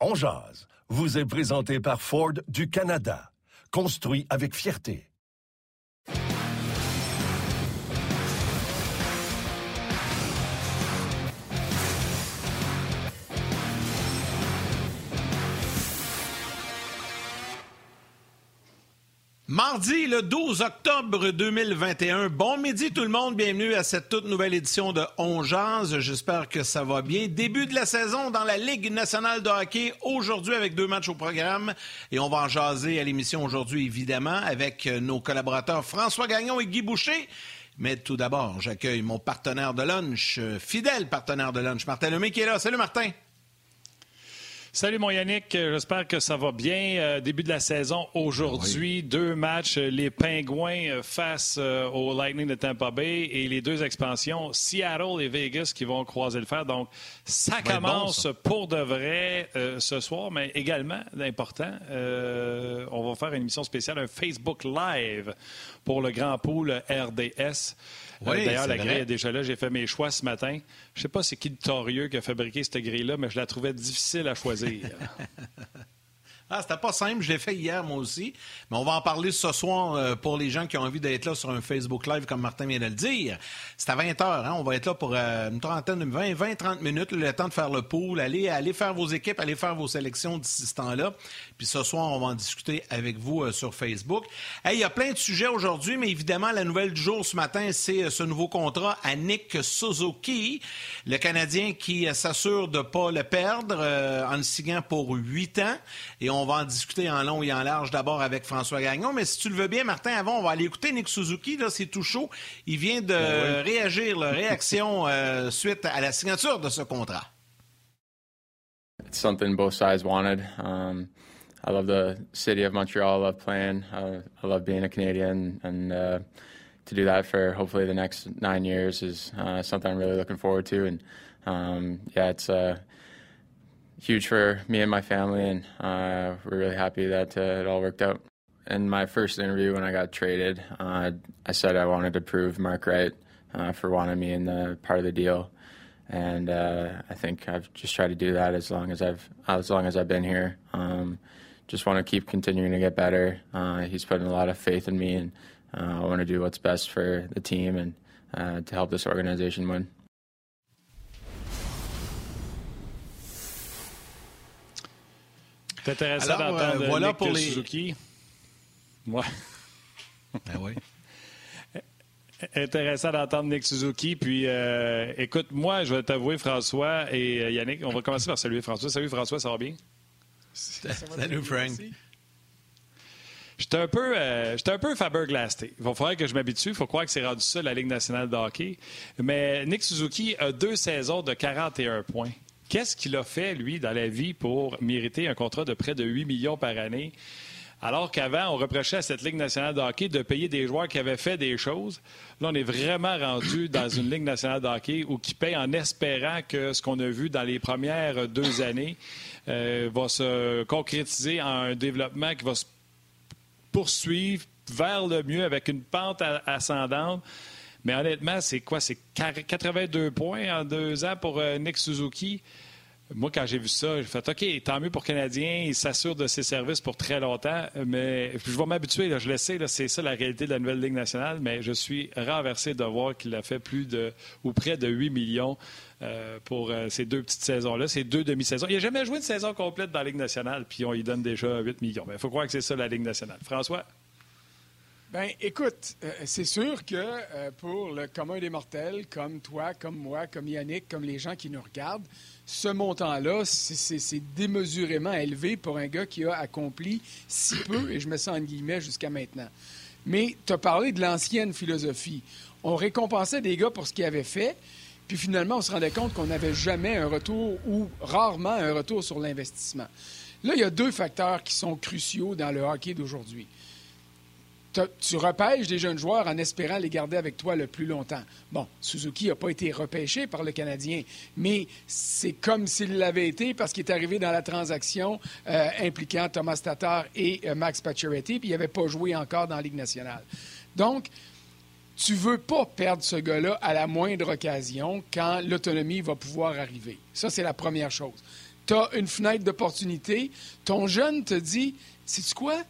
On jase vous est présenté par Ford du Canada. Construit avec fierté. Mardi, le 12 octobre 2021. Bon midi tout le monde, bienvenue à cette toute nouvelle édition de On jase. J'espère que ça va bien. Début de la saison dans la Ligue nationale de hockey, aujourd'hui avec 2 matchs au programme. Et on va en jaser à l'émission aujourd'hui, évidemment, avec nos collaborateurs François Gagnon et Guy Boucher. Mais tout d'abord, j'accueille mon partenaire de lunch, fidèle partenaire de lunch, Martin Lemay qui est là. Salut Martin! Salut mon Yannick, j'espère que ça va bien. Début de la saison aujourd'hui, 2 matchs, les Penguins face au Lightning de Tampa Bay et les 2 expansions, Seattle et Vegas qui vont croiser le fer. Donc, ça commence pour de vrai ce soir, mais également, important, on va faire une émission spéciale, un Facebook Live pour le Grand Pool RDS. Oui, d'ailleurs, la grille est déjà là. J'ai fait mes choix ce matin. Je ne sais pas c'est qui le torieux qui a fabriqué cette grille-là, mais je la trouvais difficile à choisir. Ah, c'était pas simple. Je l'ai fait hier, moi aussi. Mais on va en parler ce soir pour les gens qui ont envie d'être là sur un Facebook Live, comme Martin vient de le dire. C'est à 20h. Hein? On va être là pour une trentaine, 20-30 minutes, le temps de faire le pool. Allez faire vos équipes, allez faire vos sélections d'ici ce temps-là. Puis ce soir, on va en discuter avec vous sur Facebook. Hey, il y a plein de sujets aujourd'hui, mais évidemment, la nouvelle du jour ce matin, c'est ce nouveau contrat à Nick Suzuki, le Canadien qui s'assure de ne pas le perdre en le signant pour 8 ans. Et on va en discuter en long et en large d'abord avec François Gagnon. Mais si tu le veux bien, Martin, avant, on va aller écouter Nick Suzuki. Là, c'est tout chaud. Il vient de réagir, la réaction suite à la signature de ce contrat. It's something both sides wanted. I love the city of Montreal. I love playing. I love being a Canadian. And to do that for hopefully the next 9 years is something I'm really looking forward to. And yeah, it's... huge for me and my family, and we're really happy that it all worked out. In my first interview when I got traded, I said I wanted to prove Mark Wright for wanting me in the part of the deal, and I think I've just tried to do that as long as I've been here. Just want to keep continuing to get better. He's putting a lot of faith in me, and I want to do what's best for the team and to help this organization win. C'est intéressant d'entendre voilà Nick pour Suzuki. Ouais. Ben oui. Intéressant d'entendre Nick Suzuki. Puis, écoute, moi, je vais t'avouer, François et Yannick, on va commencer par saluer François. Salut François, ça va bien? Salut Frank. J'étais un peu flabbergasté. Il va falloir que je m'habitue. Il faut croire que c'est rendu ça, la Ligue nationale de hockey. Mais Nick Suzuki a 2 saisons de 41 points. Qu'est-ce qu'il a fait, lui, dans la vie pour mériter un contrat de près de 8 millions par année? Alors qu'avant, on reprochait à cette Ligue nationale de hockey de payer des joueurs qui avaient fait des choses. Là, on est vraiment rendu dans une Ligue nationale de hockey où qui paye en espérant que ce qu'on a vu dans les premières 2 années va se concrétiser en un développement qui va se poursuivre vers le mieux avec une pente ascendante. Mais honnêtement, c'est quoi? C'est 82 points en 2 ans pour Nick Suzuki. Moi, quand j'ai vu ça, j'ai fait « OK, tant mieux pour Canadien. Il s'assure de ses services pour très longtemps. » Mais je vais m'habituer, là, je le sais, là, c'est ça la réalité de la nouvelle Ligue nationale. Mais je suis renversé de voir qu'il a fait près de 8 millions pour ces 2 petites saisons-là, ces 2 demi-saisons. Il n'a jamais joué une saison complète dans la Ligue nationale, puis on lui donne déjà 8 millions. Mais il faut croire que c'est ça la Ligue nationale. François? Bien, écoute, c'est sûr que pour le commun des mortels, comme toi, comme moi, comme Yannick, comme les gens qui nous regardent, ce montant-là, c'est démesurément élevé pour un gars qui a accompli si peu, et je mets ça en guillemets jusqu'à maintenant. Mais tu as parlé de l'ancienne philosophie. On récompensait des gars pour ce qu'ils avaient fait, Puis finalement, on se rendait compte qu'on n'avait jamais un retour ou rarement un retour sur l'investissement. Là, il y a deux facteurs qui sont cruciaux dans le hockey d'aujourd'hui. Tu repêches des jeunes joueurs en espérant les garder avec toi le plus longtemps. Bon, Suzuki n'a pas été repêché par le Canadien, mais c'est comme s'il l'avait été parce qu'il est arrivé dans la transaction impliquant Thomas Tatar et Max Pacioretty, puis il n'avait pas joué encore dans la Ligue nationale. Donc, tu ne veux pas perdre ce gars-là à la moindre occasion quand l'autonomie va pouvoir arriver. Ça, c'est la première chose. Tu as une fenêtre d'opportunité. Ton jeune te dit, « Sais-tu quoi?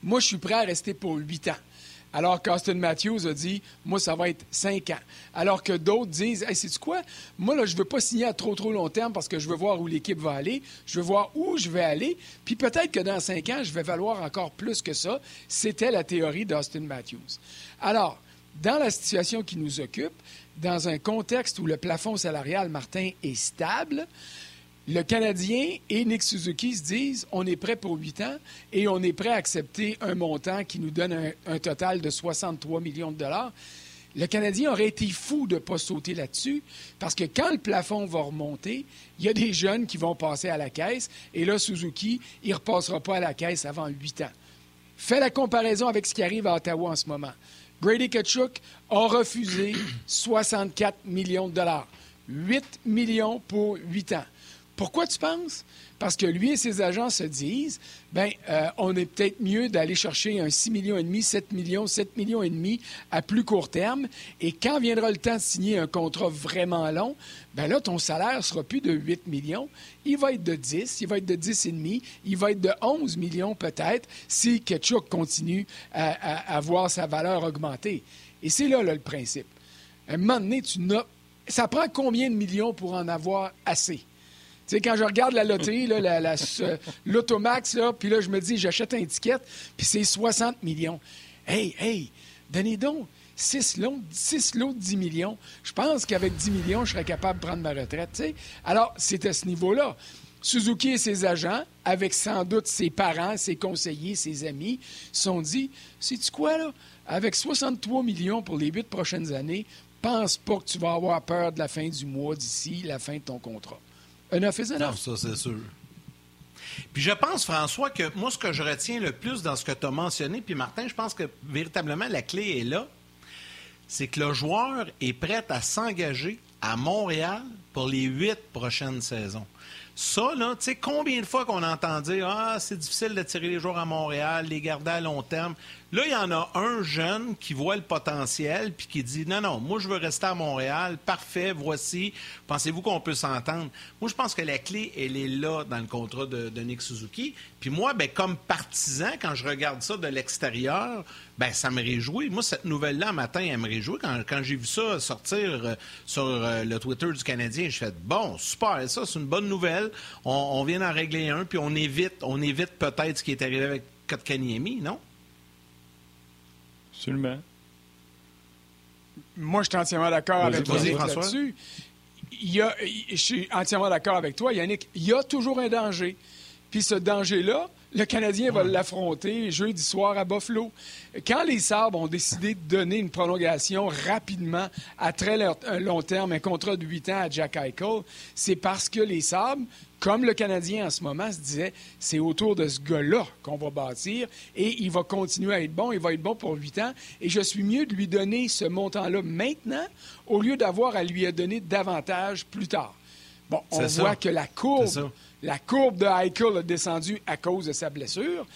Moi, je suis prêt à rester pour 8 ans. » Alors qu'Austin Matthews a dit, « Moi, ça va être 5 ans. » Alors que d'autres disent, « Hey, sais-tu quoi? Moi, là, je ne veux pas signer à trop long terme parce que je veux voir où l'équipe va aller. Je veux voir où je vais aller. Puis peut-être que dans 5 ans, je vais valoir encore plus que ça. » C'était la théorie d'Austin Matthews. Alors, dans la situation qui nous occupe, dans un contexte où le plafond salarial, Martin, est stable, le Canadien et Nick Suzuki se disent « On est prêt pour 8 ans et on est prêt à accepter un montant qui nous donne un total de 63 millions de dollars ». Le Canadien aurait été fou de ne pas sauter là-dessus parce que quand le plafond va remonter, il y a des jeunes qui vont passer à la caisse et là, Suzuki, il ne repassera pas à la caisse avant 8 ans. Fais la comparaison avec ce qui arrive à Ottawa en ce moment. Brady Tkachuk a refusé 64 millions de dollars. 8 millions pour 8 ans. Pourquoi tu penses? Parce que lui et ses agents se disent, bien, on est peut-être mieux d'aller chercher un 6 millions et demi, 7 millions et demi à plus court terme. Et quand viendra le temps de signer un contrat vraiment long, bien là, ton salaire ne sera plus de 8 millions. Il va être de 10, il va être de 10 et demi, il va être de 11 millions peut-être si Tkachuk continue à voir sa valeur augmenter. Et c'est là le principe. À un moment donné, ça prend combien de millions pour en avoir assez? Tu sais, quand je regarde la loterie, là, l'automax, là, puis là, je me dis, j'achète un ticket, puis c'est 60 millions. Hey, donnez donc 6 lots de 10 millions. Je pense qu'avec 10 millions, je serais capable de prendre ma retraite, tu sais. Alors, c'est à ce niveau-là. Suzuki et ses agents, avec sans doute ses parents, ses conseillers, ses amis, se sont dit, « Sais-tu quoi, là? Avec 63 millions pour les 8 prochaines années, pense pas que tu vas avoir peur de la fin du mois d'ici, la fin de ton contrat. » Non, ça, c'est sûr. Puis je pense, François, que moi, ce que je retiens le plus dans ce que tu as mentionné, puis Martin, je pense que véritablement, la clé est là, c'est que le joueur est prêt à s'engager à Montréal pour les 8 prochaines saisons. Ça, là, tu sais, combien de fois qu'on entend dire « Ah, c'est difficile d'attirer les joueurs à Montréal, les garder à long terme. » Là, il y en a un jeune qui voit le potentiel puis qui dit « Non, moi, je veux rester à Montréal. Parfait, voici. Pensez-vous qu'on peut s'entendre? » Moi, je pense que la clé, elle est là dans le contrat de Nick Suzuki. Puis moi, bien, comme partisan, quand je regarde ça de l'extérieur, bien, ça me réjouit. Moi, cette nouvelle-là, matin, elle me réjouit. Quand j'ai vu ça sortir sur le Twitter du Canadien, je fais « Bon, super, ça, c'est une bonne nouvelle. On vient d'en régler un, puis on évite peut-être ce qui est arrivé avec Kotkaniemi, non? » Absolument. Moi, je suis entièrement d'accord avec toi là-dessus. Je suis entièrement d'accord avec toi, Yannick. Il y a toujours un danger. Puis ce danger-là, le Canadien va l'affronter jeudi soir à Buffalo. Quand les Sabres ont décidé de donner une prolongation rapidement à très long terme, un contrat de 8 ans à Jack Eichel, c'est parce que les Sabres, comme le Canadien en ce moment, se disait, c'est autour de ce gars-là qu'on va bâtir et il va continuer à être bon, il va être bon pour 8 ans et je suis mieux de lui donner ce montant-là maintenant au lieu d'avoir à lui donner davantage plus tard. Bon, on voit que la courbe de Eichel a descendu à cause de sa blessure,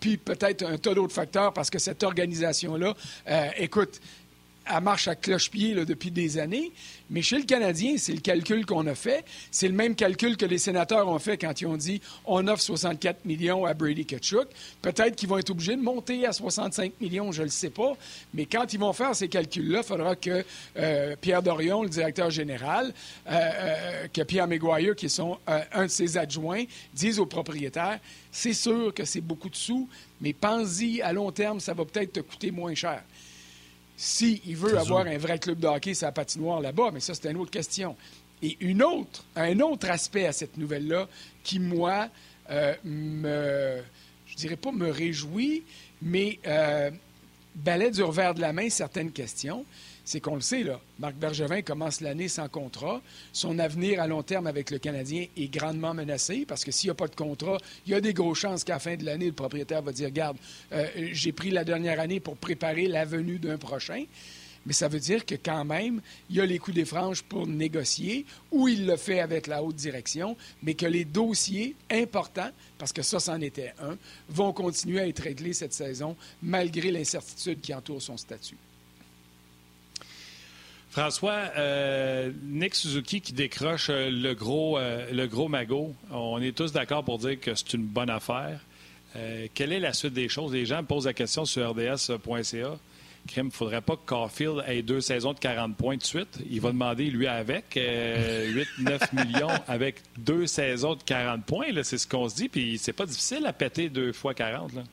puis peut-être un tas d'autres facteurs parce que cette organisation-là, écoute, elle marche à cloche-pied là, depuis des années, mais chez le Canadien, c'est le calcul qu'on a fait. C'est le même calcul que les Sénateurs ont fait quand ils ont dit « On offre 64 millions à Brady Tkachuk. » Peut-être qu'ils vont être obligés de monter à 65 millions, je ne le sais pas. Mais quand ils vont faire ces calculs-là, il faudra que Pierre Dorion, le directeur général, que Pierre Maguire, qui sont un de ses adjoints, disent aux propriétaires « C'est sûr que c'est beaucoup de sous, mais pense-y, à long terme, ça va peut-être te coûter moins cher. » Si il veut avoir un vrai club de hockey, c'est la patinoire là-bas, mais ça, c'est une autre question. Et un autre aspect à cette nouvelle-là qui, moi, je dirais pas me réjouit, mais balaie du revers de la main certaines questions, c'est qu'on le sait, là, Marc Bergevin commence l'année sans contrat. Son avenir à long terme avec le Canadien est grandement menacé parce que s'il n'y a pas de contrat, il y a des grosses chances qu'à la fin de l'année, le propriétaire va dire « Regarde, j'ai pris la dernière année pour préparer la venue d'un prochain ». Mais ça veut dire que quand même, il y a les coups des franges pour négocier, ou il le fait avec la haute direction, mais que les dossiers importants, parce que ça, c'en était un, vont continuer à être réglés cette saison, malgré l'incertitude qui entoure son statut. François, Nick Suzuki qui décroche le gros magot, on est tous d'accord pour dire que c'est une bonne affaire. Quelle est la suite des choses? Les gens posent la question sur rds.ca. Il ne faudrait pas que Caufield ait 2 saisons de 40 points de suite. Il va demander, lui, avec 8-9 millions avec 2 saisons de 40 points. Là, c'est ce qu'on se dit. Puis c'est pas difficile à péter 2 fois 40. Là.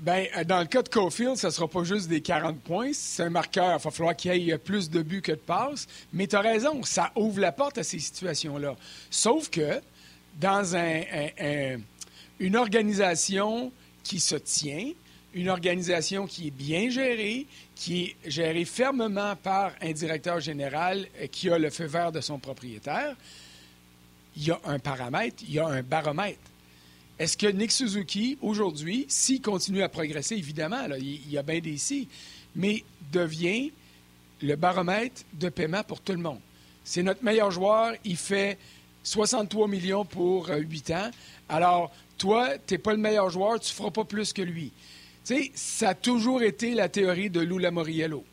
Bien, dans le cas de Caufield, ce ne sera pas juste des 40 points. C'est un marqueur. Il va falloir qu'il y ait plus de buts que de passes. Mais tu as raison, ça ouvre la porte à ces situations-là. Sauf que dans une organisation qui se tient, une organisation qui est bien gérée, qui est gérée fermement par un directeur général qui a le feu vert de son propriétaire, il y a un paramètre, il y a un baromètre. Est-ce que Nick Suzuki, aujourd'hui, s'il continue à progresser, évidemment, là, il y a bien des si, mais devient le baromètre de paiement pour tout le monde. C'est notre meilleur joueur, il fait 63 millions pour 8 ans. Alors, toi, tu n'es pas le meilleur joueur, tu ne feras pas plus que lui. Tu sais, ça a toujours été la théorie de Lou Lamoriello.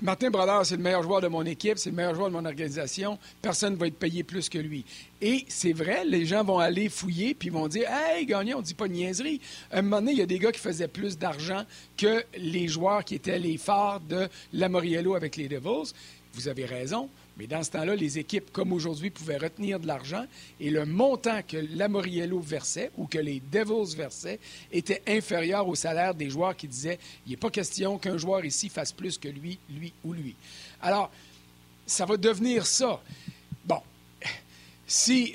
Martin Brodeur, c'est le meilleur joueur de mon équipe, c'est le meilleur joueur de mon organisation, personne ne va être payé plus que lui. Et c'est vrai, les gens vont aller fouiller puis vont dire « Hey, Gagnon, on ne dit pas de niaiserie ». À un moment donné, il y a des gars qui faisaient plus d'argent que les joueurs qui étaient les phares de Lamoriello avec les Devils. Vous avez raison, mais dans ce temps-là, les équipes, comme aujourd'hui, pouvaient retenir de l'argent et le montant que Lamoriello versait ou que les Devils versaient était inférieur au salaire des joueurs qui disaient « Il n'est pas question qu'un joueur ici fasse plus que lui, lui ou lui. » Alors, ça va devenir ça. Bon, si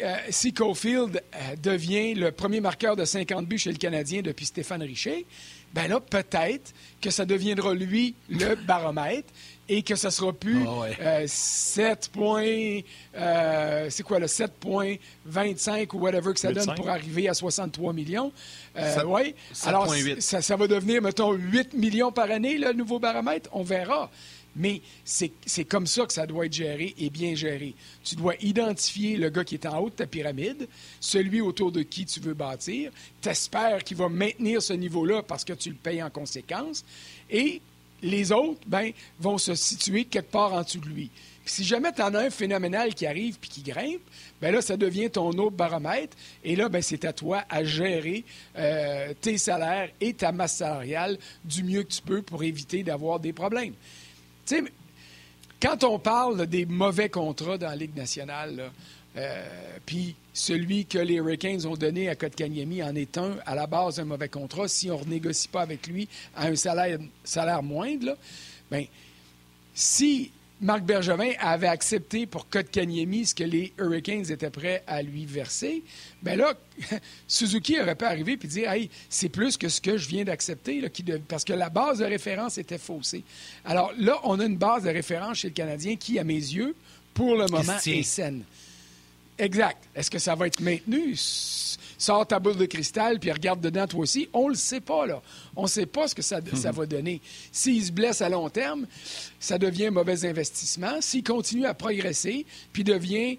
Caufield devient le premier marqueur de 50 buts chez le Canadien depuis Stéphane Richer, bien là, peut-être que ça deviendra lui le baromètre. Et que ça ne sera plus 7 points, c'est quoi, le 7,25 ou whatever que ça 25. Donne pour arriver à 63 millions. Oui. Alors, ça va devenir, mettons, 8 millions par année, le nouveau baromètre. On verra. Mais c'est comme ça que ça doit être géré et bien géré. Tu dois identifier le gars qui est en haut de ta pyramide, celui autour de qui tu veux bâtir. T'espères qu'il va maintenir ce niveau-là parce que tu le payes en conséquence. Et les autres, bien, vont se situer quelque part en dessous de lui. Puis si jamais tu en as un phénoménal qui arrive puis qui grimpe, bien là, ça devient ton autre baromètre. Et là, bien, c'est à toi à gérer tes salaires et ta masse salariale du mieux que tu peux pour éviter d'avoir des problèmes. Tu sais, quand on parle là, des mauvais contrats dans la Ligue nationale, là, puis celui que les Hurricanes ont donné à Kotkaniemi en est un, à la base, un mauvais contrat. Si on ne renégocie pas avec lui à un salaire moindre, là, bien, si Marc Bergevin avait accepté pour Kotkaniemi ce que les Hurricanes étaient prêts à lui verser, bien là, Suzuki aurait pu arriver et dire « Hey, c'est plus que ce que je viens d'accepter, là, parce que la base de référence était faussée. » Alors là, on a une base de référence chez le Canadien qui, à mes yeux, pour le moment, est saine. Exact. Est-ce que ça va être maintenu? Sors ta boule de cristal puis regarde dedans toi aussi. On le sait pas, là. On ne sait pas ce que ça va donner. S'il se blesse à long terme, ça devient un mauvais investissement. S'il continue à progresser puis devient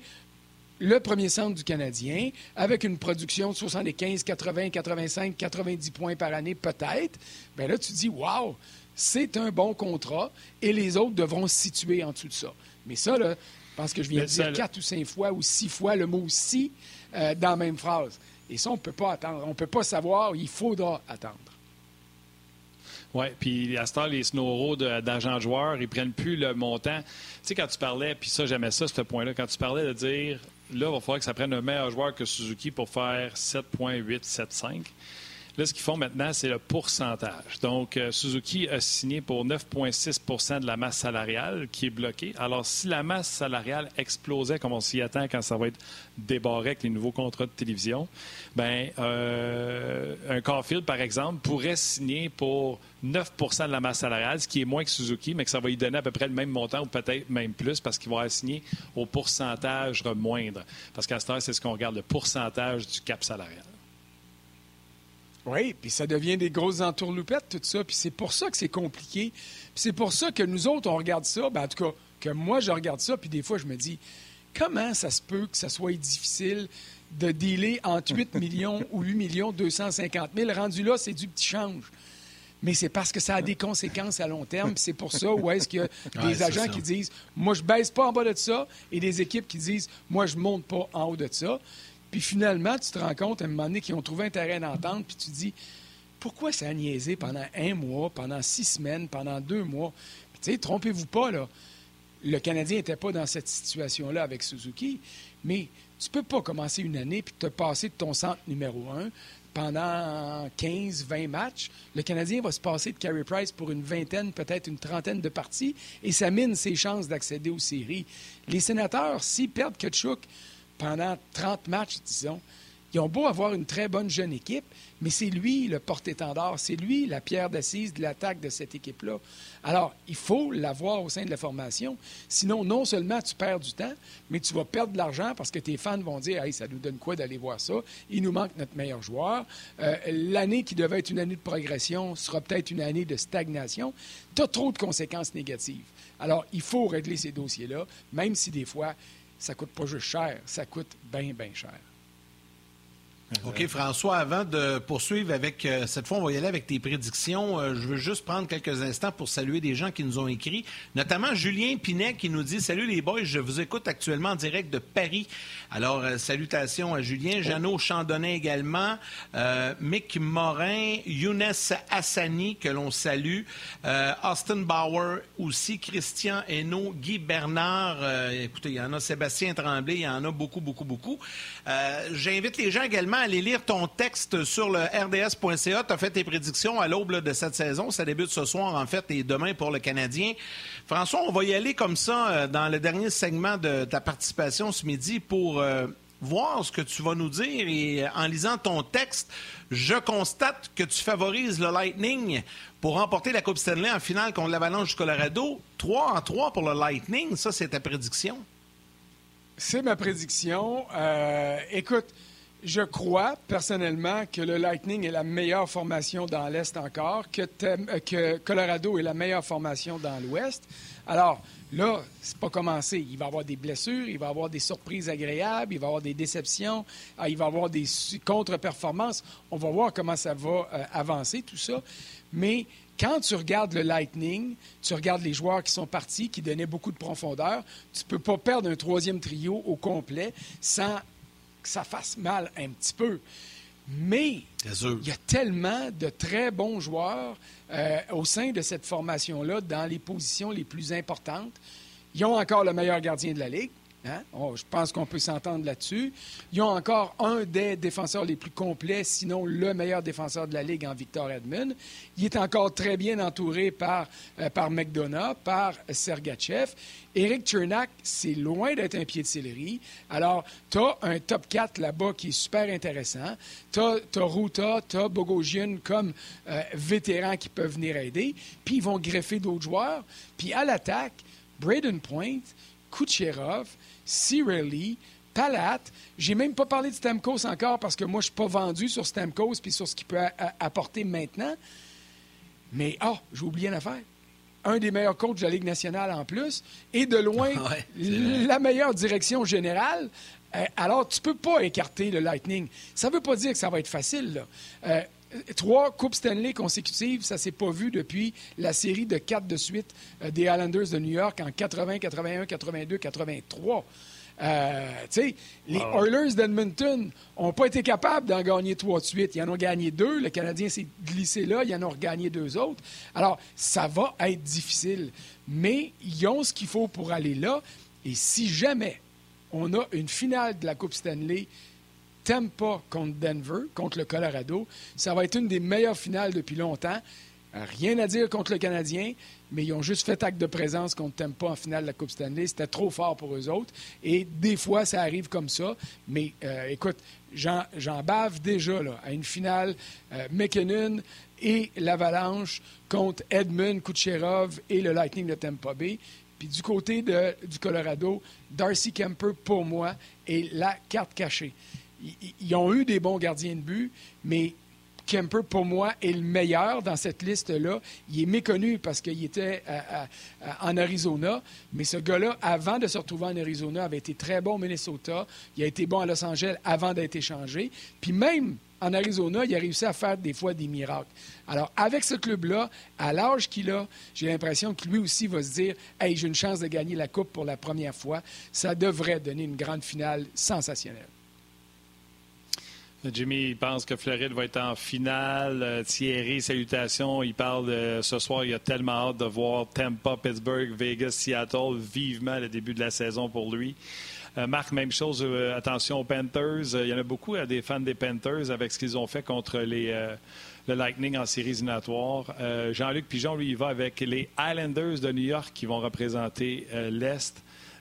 le premier centre du Canadien avec une production de 75, 80, 85, 90 points par année peut-être, bien là, tu dis « Wow, c'est un bon contrat et les autres devront se situer en dessous de ça. » Mais ça, là, je pense que je viens de dire 4 ou 5 fois ou 6 fois le mot « si » dans la même phrase. Et ça, on ne peut pas attendre. On ne peut pas savoir. Il faudra attendre. Oui, puis à ce temps, les snoraux d'agents joueurs, ils ne prennent plus le montant. Tu sais, quand tu parlais, puis ça, j'aimais ça, ce point-là, quand tu parlais de dire, là, il va falloir que ça prenne un meilleur joueur que Suzuki pour faire 7,8, 7,5. Là, ce qu'ils font maintenant, c'est le pourcentage. Donc, Suzuki a signé pour 9,6 % de la masse salariale qui est bloquée. Alors, si la masse salariale explosait, comme on s'y attend quand ça va être débarré avec les nouveaux contrats de télévision, bien, un Caufield, par exemple, pourrait signer pour 9 % de la masse salariale, ce qui est moins que Suzuki, mais que ça va lui donner à peu près le même montant ou peut-être même plus parce qu'il va signer au pourcentage moindre. Parce qu'à cette heure, c'est ce qu'on regarde, le pourcentage du cap salarial. Oui, puis ça devient des grosses entourloupettes, tout ça. Puis c'est pour ça que c'est compliqué. Puis c'est pour ça que nous autres, on regarde ça. Ben, en tout cas, que moi, je regarde ça. Puis des fois, je me dis, comment ça se peut que ça soit difficile de dealer entre 8 millions ou 8 250 000? Rendu là, c'est du petit change. Mais c'est parce que ça a des conséquences à long terme. Puis c'est pour ça où est-ce qu'il y a des agents qui disent, moi, je baisse pas en bas de ça. Et des équipes qui disent, moi, je monte pas en haut de ça. Puis finalement, tu te rends compte, à un moment donné, qu'ils ont trouvé un terrain d'entente, puis tu te dis, pourquoi ça a niaisé pendant 1 mois, pendant 6 semaines, pendant 2 mois? Puis tu sais, trompez-vous pas, là. Le Canadien n'était pas dans cette situation-là avec Suzuki, mais tu peux pas commencer une année puis te passer de ton centre numéro 1 pendant 15-20 matchs. Le Canadien va se passer de Carey Price pour une vingtaine, peut-être une trentaine de parties, et ça mine ses chances d'accéder aux séries. Les Sénateurs, s'ils perdent Tkachuk pendant 30 matchs, disons, ils ont beau avoir une très bonne jeune équipe, mais c'est lui le porte-étendard, c'est lui la pierre d'assise de l'attaque de cette équipe-là. Alors, il faut l'avoir au sein de la formation, sinon non seulement tu perds du temps, mais tu vas perdre de l'argent parce que tes fans vont dire « Hey, ça nous donne quoi d'aller voir ça? Il nous manque notre meilleur joueur. L'année qui devait être une année de progression sera peut-être une année de stagnation. » Tu as trop de conséquences négatives. Alors, il faut régler ces dossiers-là, même si des fois, ça coûte pas juste cher, ça coûte bien, bien cher. OK, François, avant de poursuivre avec... cette fois, on va y aller avec tes prédictions. Je veux juste prendre quelques instants pour saluer des gens qui nous ont écrit, notamment Julien Pinet qui nous dit « Salut les boys, je vous écoute actuellement en direct de Paris. » Alors, salutations à Julien. Oh. Jeannot Chandonnet également. Mick Morin, Younes Hassani que l'on salue. Austin Bauer aussi, Christian Hainaut, Guy Bernard. Écoutez, il y en a Sébastien Tremblay, il y en a beaucoup, beaucoup, beaucoup. J'invite les gens également aller lire ton texte sur le rds.ca. Tu as fait tes prédictions à l'aube de cette saison. Ça débute ce soir, en fait, et demain pour le Canadien. François, on va y aller comme ça dans le dernier segment de ta participation ce midi pour voir ce que tu vas nous dire. Et en lisant ton texte, je constate que tu favorises le Lightning pour remporter la Coupe Stanley en finale contre l'Avalanche du Colorado. 3-3 pour le Lightning. Ça, c'est ta prédiction? C'est ma prédiction. Écoute, je crois, personnellement, que le Lightning est la meilleure formation dans l'Est encore, que Colorado est la meilleure formation dans l'Ouest. Alors, là, c'est pas commencé. Il va y avoir des blessures, il va y avoir des surprises agréables, il va y avoir des déceptions, il va y avoir des contre-performances. On va voir comment ça va avancer, tout ça. Mais quand tu regardes le Lightning, tu regardes les joueurs qui sont partis, qui donnaient beaucoup de profondeur, tu peux pas perdre un troisième trio au complet sans que ça fasse mal un petit peu. Mais il y a tellement de très bons joueurs au sein de cette formation-là, dans les positions les plus importantes. Ils ont encore le meilleur gardien de la Ligue. Hein? Je pense qu'on peut s'entendre là-dessus. Ils ont encore un des défenseurs les plus complets, sinon le meilleur défenseur de la Ligue en Victor Hedman. Il est encore très bien entouré par McDonough, par Sergachev. Éric Chernak, c'est loin d'être un pied de céleri. Alors, tu as un top 4 là-bas qui est super intéressant. Tu as Ruta, tu as Bogosian comme vétérans qui peuvent venir aider. Puis ils vont greffer d'autres joueurs. Puis à l'attaque, Braden Point, Kucherov, Cirelli, Palat. J'ai même pas parlé de Stamkos encore parce que moi, je suis pas vendu sur Stamkos puis sur ce qu'il peut apporter maintenant. Mais, j'ai oublié une affaire. Un des meilleurs coachs de la Ligue nationale en plus et de loin, la meilleure direction générale. Alors, tu peux pas écarter le Lightning. Ça veut pas dire que ça va être facile, là. 3 Coupes Stanley consécutives, ça ne s'est pas vu depuis la série de 4 de suite des Islanders de New York en 80, 81, 82, 83. Les Oilers d'Edmonton n'ont pas été capables d'en gagner 3 de suite. Ils en ont gagné 2. Le Canadien s'est glissé là. Ils en ont regagné 2 autres. Alors, ça va être difficile. Mais ils ont ce qu'il faut pour aller là. Et si jamais on a une finale de la Coupe Stanley Tampa contre Denver, contre le Colorado. Ça va être une des meilleures finales depuis longtemps. Rien à dire contre le Canadien, mais ils ont juste fait acte de présence contre Tampa en finale de la Coupe Stanley. C'était trop fort pour eux autres. Et des fois, ça arrive comme ça. Mais écoute, j'en bave déjà là, à une finale McKinnon et l'Avalanche contre Edmund, Kucherov et le Lightning de Tampa Bay. Puis du côté du Colorado, Darcy Kemper, pour moi, est la carte cachée. Ils ont eu des bons gardiens de but, mais Kemper, pour moi, est le meilleur dans cette liste-là. Il est méconnu parce qu'il était en Arizona, mais ce gars-là, avant de se retrouver en Arizona, avait été très bon au Minnesota. Il a été bon à Los Angeles avant d'être échangé. Puis même en Arizona, il a réussi à faire des fois des miracles. Alors, avec ce club-là, à l'âge qu'il a, j'ai l'impression que lui aussi va se dire « Hey, j'ai une chance de gagner la Coupe pour la première fois. » Ça devrait donner une grande finale sensationnelle. Jimmy, il pense que Floride va être en finale. Thierry, salutations. Il parle ce soir, il a tellement hâte de voir Tampa, Pittsburgh, Vegas, Seattle. Vivement le début de la saison pour lui. Marc, même chose. Attention aux Panthers. Il y en a beaucoup des fans des Panthers avec ce qu'ils ont fait contre le Lightning en séries éliminatoires. Jean-Luc Pigeon, lui, il va avec les Islanders de New York qui vont représenter l'Est.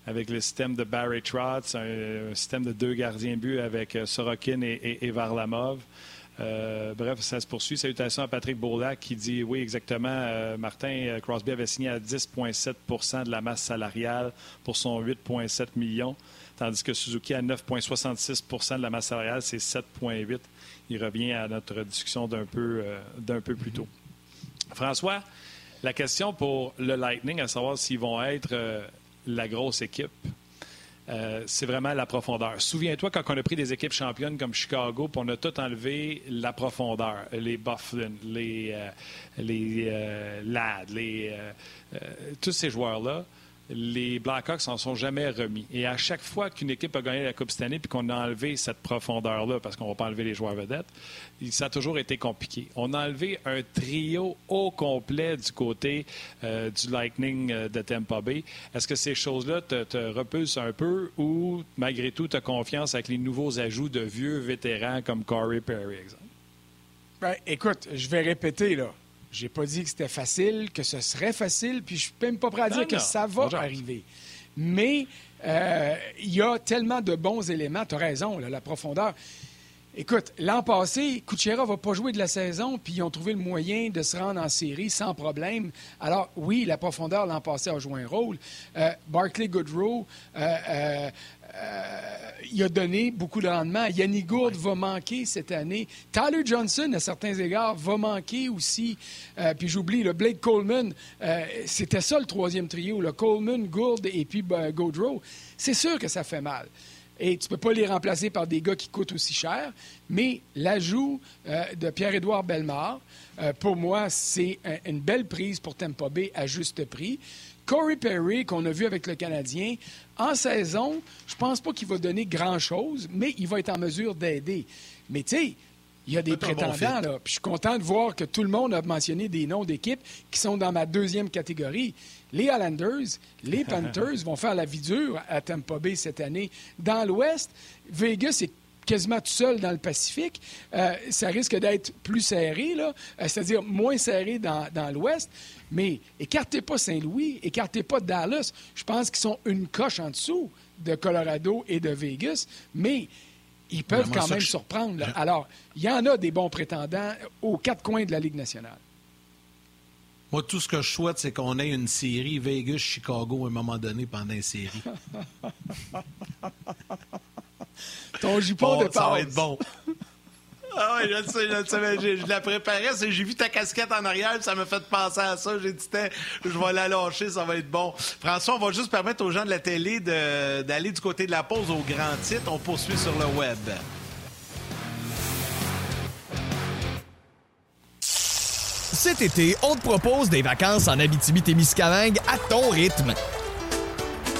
Avec le système de Barry Trotz, un système de deux gardiens but avec Sorokin et Varlamov. Bref, ça se poursuit. Salutations à Patrick Bourlac qui dit, oui, exactement, Martin Crosby avait signé à 10,7 % de la masse salariale pour son 8,7 millions, tandis que Suzuki à 9,66 % de la masse salariale, c'est 7,8. Il revient à notre discussion d'un peu plus tôt. François, la question pour le Lightning, à savoir s'ils vont être... la grosse équipe, c'est vraiment la profondeur. Souviens-toi, quand on a pris des équipes championnes comme Chicago, puis on a tout enlevé la profondeur. Les Bufflin, les Ladd, tous ces joueurs-là, les Blackhawks s'en sont jamais remis. Et à chaque fois qu'une équipe a gagné la Coupe cette année puis qu'on a enlevé cette profondeur-là, parce qu'on ne va pas enlever les joueurs vedettes, ça a toujours été compliqué. On a enlevé un trio au complet du côté du Lightning de Tampa Bay. Est-ce que ces choses-là te repulsent un peu ou, malgré tout, tu as confiance avec les nouveaux ajouts de vieux vétérans comme Corey Perry, exemple? Bien, écoute, je vais répéter, là. J'ai pas dit que c'était facile, que ce serait facile, puis je suis même pas prêt à dire que ça va arriver. Mais il y a tellement de bons éléments. Tu as raison, là, la profondeur. Écoute, l'an passé, Kucherov n'a pas joué de la saison, puis ils ont trouvé le moyen de se rendre en série sans problème. Alors, oui, la profondeur l'an passé a joué un rôle. Barclay Goodrow... il a donné beaucoup de rendement. Yannick Gourde va manquer cette année. Tyler Johnson, à certains égards, va manquer aussi. Puis j'oublie, le Blake Coleman, c'était ça le troisième trio, le Coleman, Gourde et puis Gaudreau. C'est sûr que ça fait mal. Et tu ne peux pas les remplacer par des gars qui coûtent aussi cher. Mais l'ajout de Pierre-Édouard Bellemare, pour moi, c'est une belle prise pour Tampa Bay à juste prix. Corey Perry, qu'on a vu avec le Canadien, en saison, je pense pas qu'il va donner grand-chose, mais il va être en mesure d'aider. Mais tu sais, il y a des prétendants, là. Puis je suis content de voir que tout le monde a mentionné des noms d'équipes qui sont dans ma deuxième catégorie. Les Islanders, les Panthers vont faire la vie dure à Tampa Bay cette année. Dans l'Ouest, Vegas est quasiment tout seul dans le Pacifique. Ça risque d'être plus serré, là, c'est-à-dire moins serré dans l'Ouest. Mais écartez pas Saint-Louis, écartez pas Dallas. Je pense qu'ils sont une coche en dessous de Colorado et de Vegas, mais ils peuvent quand même surprendre. Là. Alors, il y en a des bons prétendants aux quatre coins de la Ligue nationale. Moi, tout ce que je souhaite, c'est qu'on ait une série Vegas-Chicago à un moment donné pendant une série. Ton jupon de passe. Ça va être bon. Ah oui, je la préparais. J'ai vu ta casquette en arrière, puis ça m'a fait penser à ça. J'ai dit, je vais la lâcher, ça va être bon. François, on va juste permettre aux gens de la télé d'aller du côté de la pause au grand titre. On poursuit sur le web. Cet été, on te propose des vacances en Abitibi-Témiscamingue à ton rythme.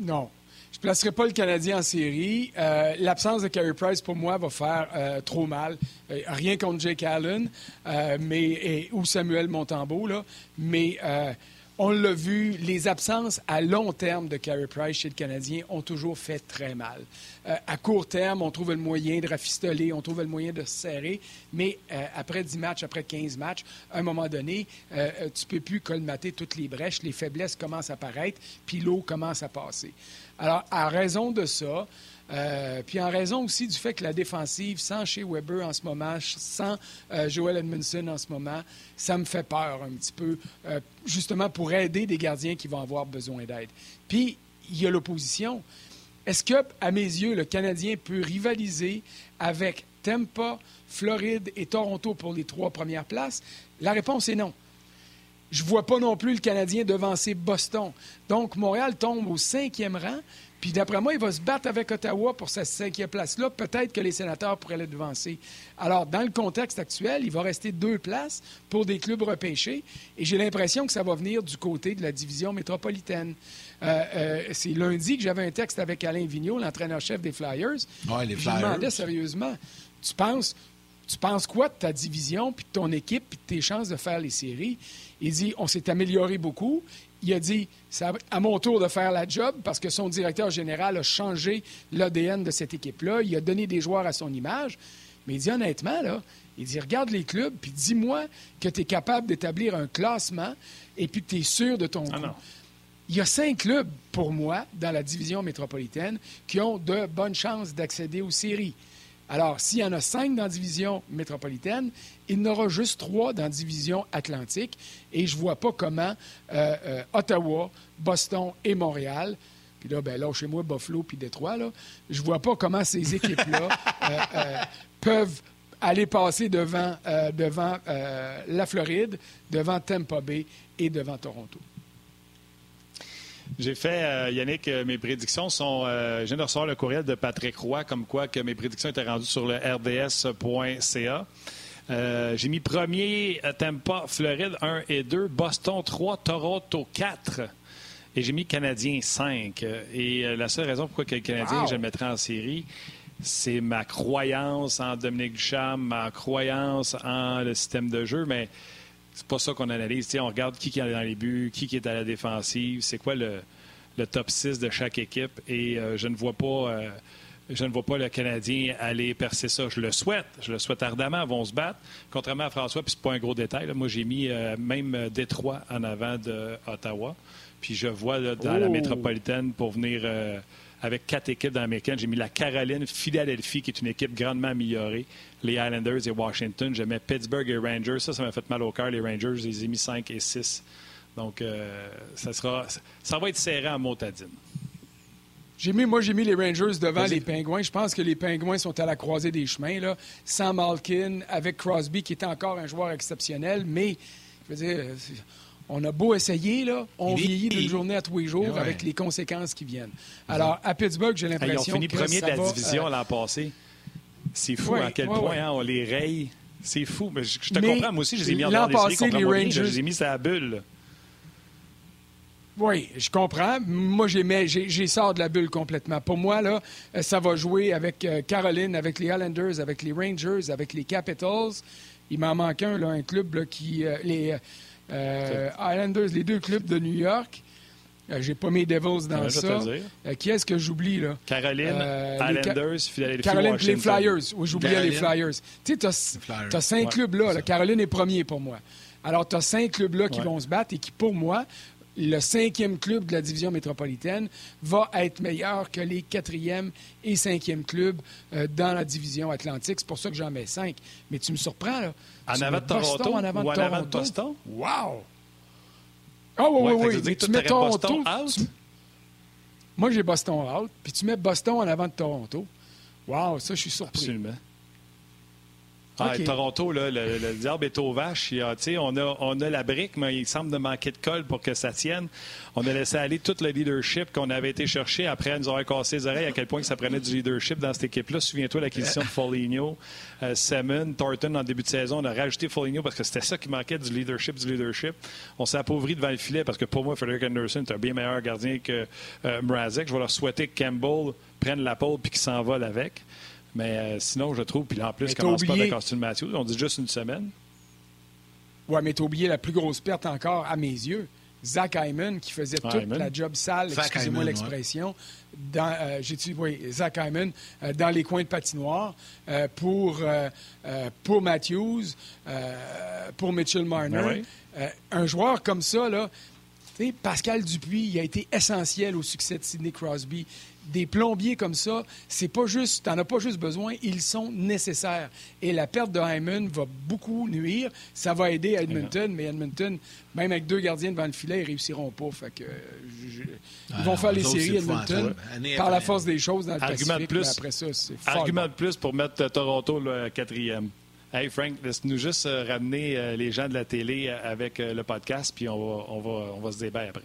Non. Je ne placerai pas le Canadien en série. L'absence de Carey Price, pour moi, va faire trop mal. Rien contre Jake Allen ou Samuel Montembeault, là, mais... on l'a vu, les absences à long terme de Carey Price chez le Canadien ont toujours fait très mal. À court terme, on trouve le moyen de rafistoler, on trouve le moyen de se serrer, mais après 10 matchs, après 15 matchs, à un moment donné, tu ne peux plus colmater toutes les brèches, les faiblesses commencent à paraître, puis l'eau commence à passer. Alors, à raison de ça... puis en raison aussi du fait que la défensive, sans Shea Weber en ce moment, sans Joel Edmondson en ce moment, ça me fait peur un petit peu, justement pour aider des gardiens qui vont avoir besoin d'aide. Puis, il y a l'opposition. Est-ce que, à mes yeux, le Canadien peut rivaliser avec Tampa, Floride et Toronto pour les 3 premières places? La réponse est non. Je ne vois pas non plus le Canadien devancer Boston. Donc, Montréal tombe au 5e rang. Puis d'après moi, il va se battre avec Ottawa pour cette 5e place-là. Peut-être que les Sénateurs pourraient le devancer. Alors, dans le contexte actuel, il va rester 2 places pour des clubs repêchés. Et j'ai l'impression que ça va venir du côté de la division métropolitaine. C'est lundi que j'avais un texte avec Alain Vigneault, l'entraîneur-chef des Flyers. Ouais, les Flyers. Je lui demandais sérieusement, tu penses quoi de ta division, puis de ton équipe, puis de tes chances de faire les séries? Il dit, on s'est amélioré beaucoup. Il a dit, c'est à mon tour de faire la job parce que son directeur général a changé l'ADN de cette équipe-là. Il a donné des joueurs à son image. Mais il dit honnêtement, là, il dit, regarde les clubs puis dis-moi que tu es capable d'établir un classement et puis que tu es sûr de ton coup. Il y a 5 clubs, pour moi, dans la division métropolitaine qui ont de bonnes chances d'accéder aux séries. Alors, s'il y en a 5 dans la division métropolitaine, il n'y en aura juste 3 dans la division atlantique. Et je ne vois pas comment Ottawa, Boston et Montréal, puis là, ben là, chez moi, Buffalo puis Détroit, là, je ne vois pas comment ces équipes-là peuvent aller passer devant la Floride, devant Tampa Bay et devant Toronto. J'ai fait, Yannick, mes prédictions sont... je viens de recevoir le courriel de Patrick Roy, comme quoi que mes prédictions étaient rendues sur le rds.ca. J'ai mis premier Tampa, Floride 1 et 2, Boston 3, Toronto 4 et j'ai mis Canadien 5. Et la seule raison pourquoi le Canadien, je le mettrais en série, c'est ma croyance en Dominique Ducharme, ma croyance en le système de jeu, mais... C'est pas ça qu'on analyse. T'sais, on regarde qui est dans les buts, qui est à la défensive, c'est quoi le top 6 de chaque équipe. Et je ne vois pas le Canadien aller percer ça. Je le souhaite ardemment. Ils vont se battre. Contrairement à François, puis c'est pas un gros détail, là, moi j'ai mis même Détroit en avant de Ottawa. Puis je vois là, dans la métropolitaine pour venir avec 4 équipes dans la mécan. J'ai mis la Caroline, Philadelphie, qui est une équipe grandement améliorée. Les Islanders et Washington. Je mets Pittsburgh et Rangers. Ça m'a fait mal au cœur, les Rangers. Je les ai mis 5 et 6. Donc, ça va être serré à Motadine. J'ai mis les Rangers devant les Penguins. Je pense que les Penguins sont à la croisée des chemins, là. Sans Malkin, avec Crosby, qui est encore un joueur exceptionnel. Mais, je veux dire... On a beau essayer, là, on vieillit d'une journée à tous les jours avec les conséquences qui viennent. Alors, à Pittsburgh, j'ai l'impression que ils ont fini premier de la division l'an passé. C'est fou à quel point on les raye. C'est fou. Mais je te comprends, moi aussi, je les ai mis en dehors des séries contre les Rangers. Je les ai mis sur la bulle. Oui, je comprends. Moi, j'ai sort de la bulle complètement. Pour moi, là, ça va jouer avec Caroline, avec les Islanders, avec les Rangers, avec les Capitals. Il m'en manque un club là, qui... Islanders, les 2 clubs de New York. J'ai pas mes Devils dans ça. Qui est-ce que j'oublie, là? Caroline, Islanders, Philadelphie, Caroline, Washington. Les Flyers. Oui, j'oubliais les Flyers. Tu sais, t'as 5 clubs, là. Caroline est premier pour moi. Alors, t'as 5 clubs, là, qui vont se battre et qui, pour moi, le 5e club de la division métropolitaine va être meilleur que les 4e et 5e clubs dans la division atlantique. C'est pour ça que j'en mets 5. Mais tu me surprends, là. En avant de Toronto ou en avant de Boston? Wow! Ah oui, oui, oui. Tu mets Toronto... Moi, j'ai Boston out, puis tu mets Boston en avant de Toronto. Wow, ça, je suis surpris. Absolument. Ah, okay. Toronto, là, le diable est aux vaches. Il a, on a la brique, mais il semble manquer de colle pour que ça tienne. On a laissé aller tout le leadership qu'on avait été chercher. Après, nous aurait cassé les oreilles à quel point que ça prenait du leadership dans cette équipe-là. Souviens-toi l'acquisition de Foligno, Salmon, Thornton en début de saison. On a rajouté Foligno parce que c'était ça qui manquait, du leadership, On s'est appauvri devant le filet parce que pour moi, Frederick Anderson est un bien meilleur gardien que Mrazek. Je vais leur souhaiter que Campbell prenne la pole puis qu'il s'envole avec. Mais sinon, je trouve, puis en plus, on commence pas avec Austin Matthews. On dit juste une semaine. Oui, mais t'as oublié la plus grosse perte encore, à mes yeux. Zach Hyman, qui faisait toute la job sale, excusez-moi l'expression, Zach Hyman, dans les coins de patinoire, pour Matthews, pour Mitchell Marner. Ouais. Un joueur comme ça, là, Pascal Dupuis, il a été essentiel au succès de Sidney Crosby. Des plombiers comme ça, c'est pas juste, t'en as pas juste besoin, ils sont nécessaires. Et la perte de Hyman va beaucoup nuire. Ça va aider Edmonton, mais Edmonton, même avec deux gardiens devant le filet, ils réussiront pas. Fait que ils vont faire les séries Edmonton par la force des choses dans le Pacifique. Mais après ça, c'est fort. Argument de plus pour mettre Toronto le quatrième. Hey Frank, laisse-nous juste ramener les gens de la télé avec le podcast, puis on va se débattre après.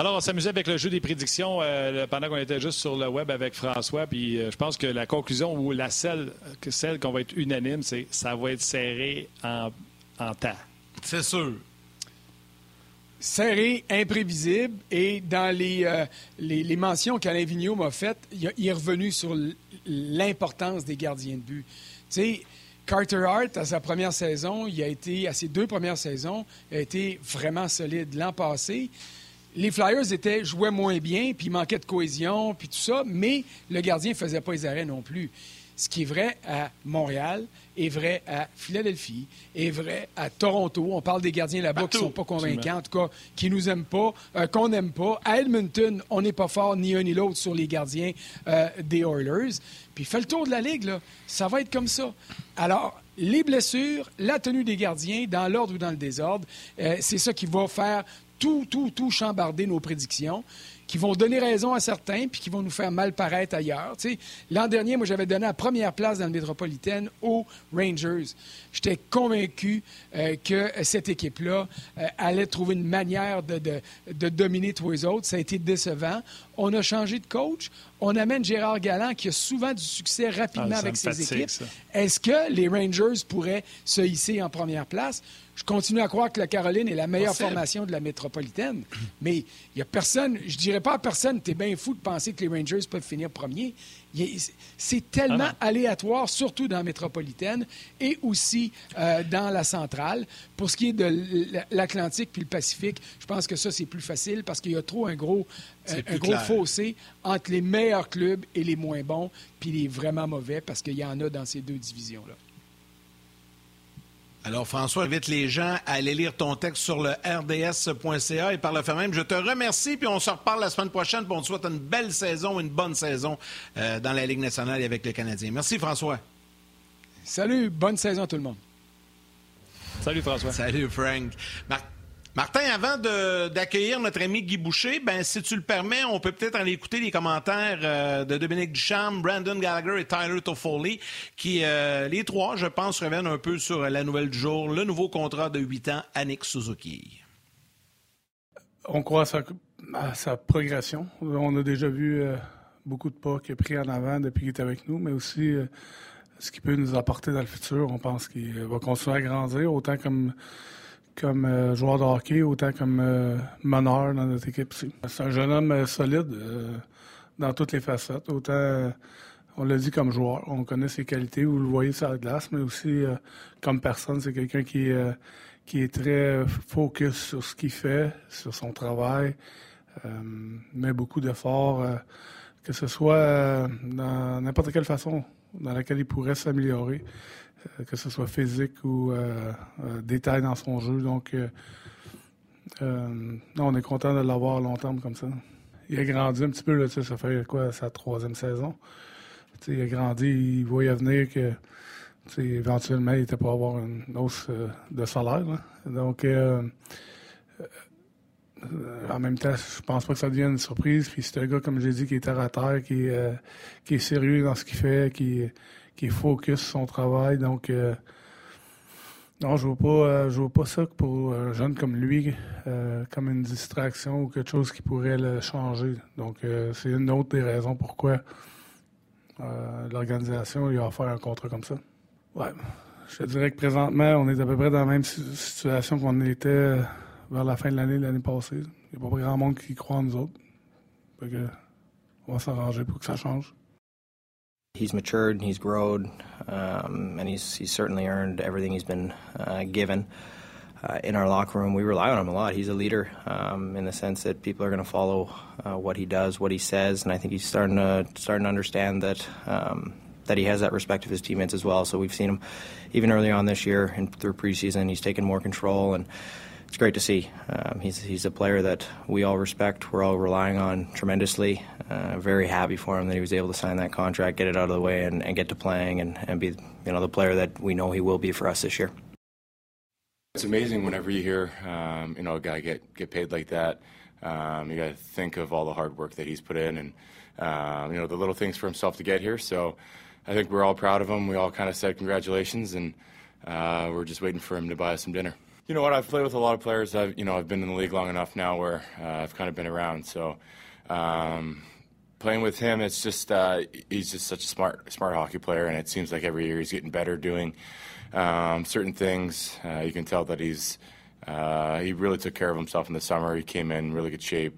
Alors, on s'amusait avec le jeu des prédictions pendant qu'on était juste sur le web avec François. Puis je pense que la conclusion ou celle qu'on va être unanime, c'est que ça va être serré en temps. C'est sûr. Serré, imprévisible. Et dans les mentions qu'Alain Vigneault m'a faites, il est revenu sur l'importance des gardiens de but. Tu sais, Carter Hart, à sa première saison, à ses deux premières saisons, il a été vraiment solide. L'an passé, les Flyers jouaient moins bien, puis manquaient de cohésion, puis tout ça, mais le gardien ne faisait pas les arrêts non plus. Ce qui est vrai à Montréal, est vrai à Philadelphie, est vrai à Toronto. On parle des gardiens là-bas qui ne sont pas convaincants, en tout cas, qui nous aiment pas, qu'on n'aime pas. À Edmonton, on n'est pas fort ni un ni l'autre sur les gardiens des Oilers. Puis fais le tour de la Ligue, là. Ça va être comme ça. Alors, les blessures, la tenue des gardiens, dans l'ordre ou dans le désordre, c'est ça qui va faire tout chambarder nos prédictions, qui vont donner raison à certains puis qui vont nous faire mal paraître ailleurs. Tu sais, l'an dernier, moi, j'avais donné la première place dans le Métropolitaine aux Rangers. J'étais convaincu que cette équipe-là allait trouver une manière de dominer tous les autres. Ça a été décevant. On a changé de coach. On amène Gérard Galland, qui a souvent du succès rapidement avec ses équipes. Ça. Est-ce que les Rangers pourraient se hisser en première place? Je continue à croire que la Caroline est la meilleure formation de la Métropolitaine. Mais il n'y a personne, je ne dirais pas à personne, t'es bien fou de penser que les Rangers peuvent finir premier. C'est tellement aléatoire, surtout dans la Métropolitaine et aussi dans la Centrale. Pour ce qui est de l'Atlantique puis le Pacifique, je pense que ça, c'est plus facile parce qu'il y a trop un gros fossé entre les meilleurs clubs et les moins bons puis les vraiment mauvais parce qu'il y en a dans ces deux divisions-là. Alors, François, invite les gens à aller lire ton texte sur le rds.ca et par le fait même, je te remercie, puis on se reparle la semaine prochaine, puis on te souhaite une belle saison, une bonne saison dans la Ligue nationale et avec le Canadien. Merci, François. Salut, bonne saison à tout le monde. Salut, François. Salut, Frank. Martin, avant d'accueillir notre ami Guy Boucher, ben, si tu le permets, on peut peut-être aller écouter les commentaires de Dominique Ducharme, Brandon Gallagher et Tyler Toffoli, qui, les trois, je pense, reviennent un peu sur la nouvelle du jour, le nouveau contrat de 8 ans à Nick Suzuki. On croit à sa progression. On a déjà vu beaucoup de pas qu'il a pris en avant depuis qu'il est avec nous, mais aussi ce qu'il peut nous apporter dans le futur. On pense qu'il va continuer à grandir, autant comme joueur de hockey, autant comme meneur dans notre équipe ici. C'est un jeune homme solide dans toutes les facettes, autant on l'a dit comme joueur. On connaît ses qualités, vous le voyez sur la glace, mais aussi comme personne, c'est quelqu'un qui est très focus sur ce qu'il fait, sur son travail, met beaucoup d'efforts, que ce soit dans n'importe quelle façon dans laquelle il pourrait s'améliorer, que ce soit physique ou détail dans son jeu. Donc, on est content de l'avoir à long terme comme ça. Il a grandi un petit peu, là, ça fait quoi, sa troisième saison. T'sais, il a grandi, il voyait venir que éventuellement, il était pour avoir une hausse de salaire. Là. Donc, en même temps, je pense pas que ça devienne une surprise. Puis c'est un gars, comme j'ai dit, qui est terre à terre, qui est sérieux dans ce qu'il fait, qui est focus sur son travail. Donc, non, je vois pas ça pour un jeune comme lui, comme une distraction ou quelque chose qui pourrait le changer. Donc, c'est une autre des raisons pourquoi l'organisation lui a offert un contrat comme ça. Ouais, je te dirais que présentement, on est à peu près dans la même situation qu'on était vers la fin de l'année passée. Il n'y a pas grand monde qui croit en nous autres. Fait que, on va s'arranger pour que ça change. He's matured, he's grown, and he's certainly earned everything he's been given. In our locker room, we rely on him a lot. He's a leader in the sense that people are going to follow what he does, what he says, and I think he's starting to understand that that he has that respect of his teammates as well. So we've seen him even early on this year and through preseason, he's taken more control, and it's great to see. He's a player that we all respect, we're all relying on tremendously. Very happy for him that he was able to sign that contract, get it out of the way, and get to playing and be the player that we know he will be for us this year. It's amazing whenever you hear a guy get paid like that. You got to think of all the hard work that he's put in and the little things for himself to get here. So I think we're all proud of him. We all kind of said congratulations, and we're just waiting for him to buy us some dinner. You know what, I've played with a lot of players. I've been in the league long enough now where I've kind of been around. So playing with him, it's just he's just such a smart hockey player, and it seems like every year he's getting better doing certain things. You can tell that he really took care of himself in the summer. He came in really good shape.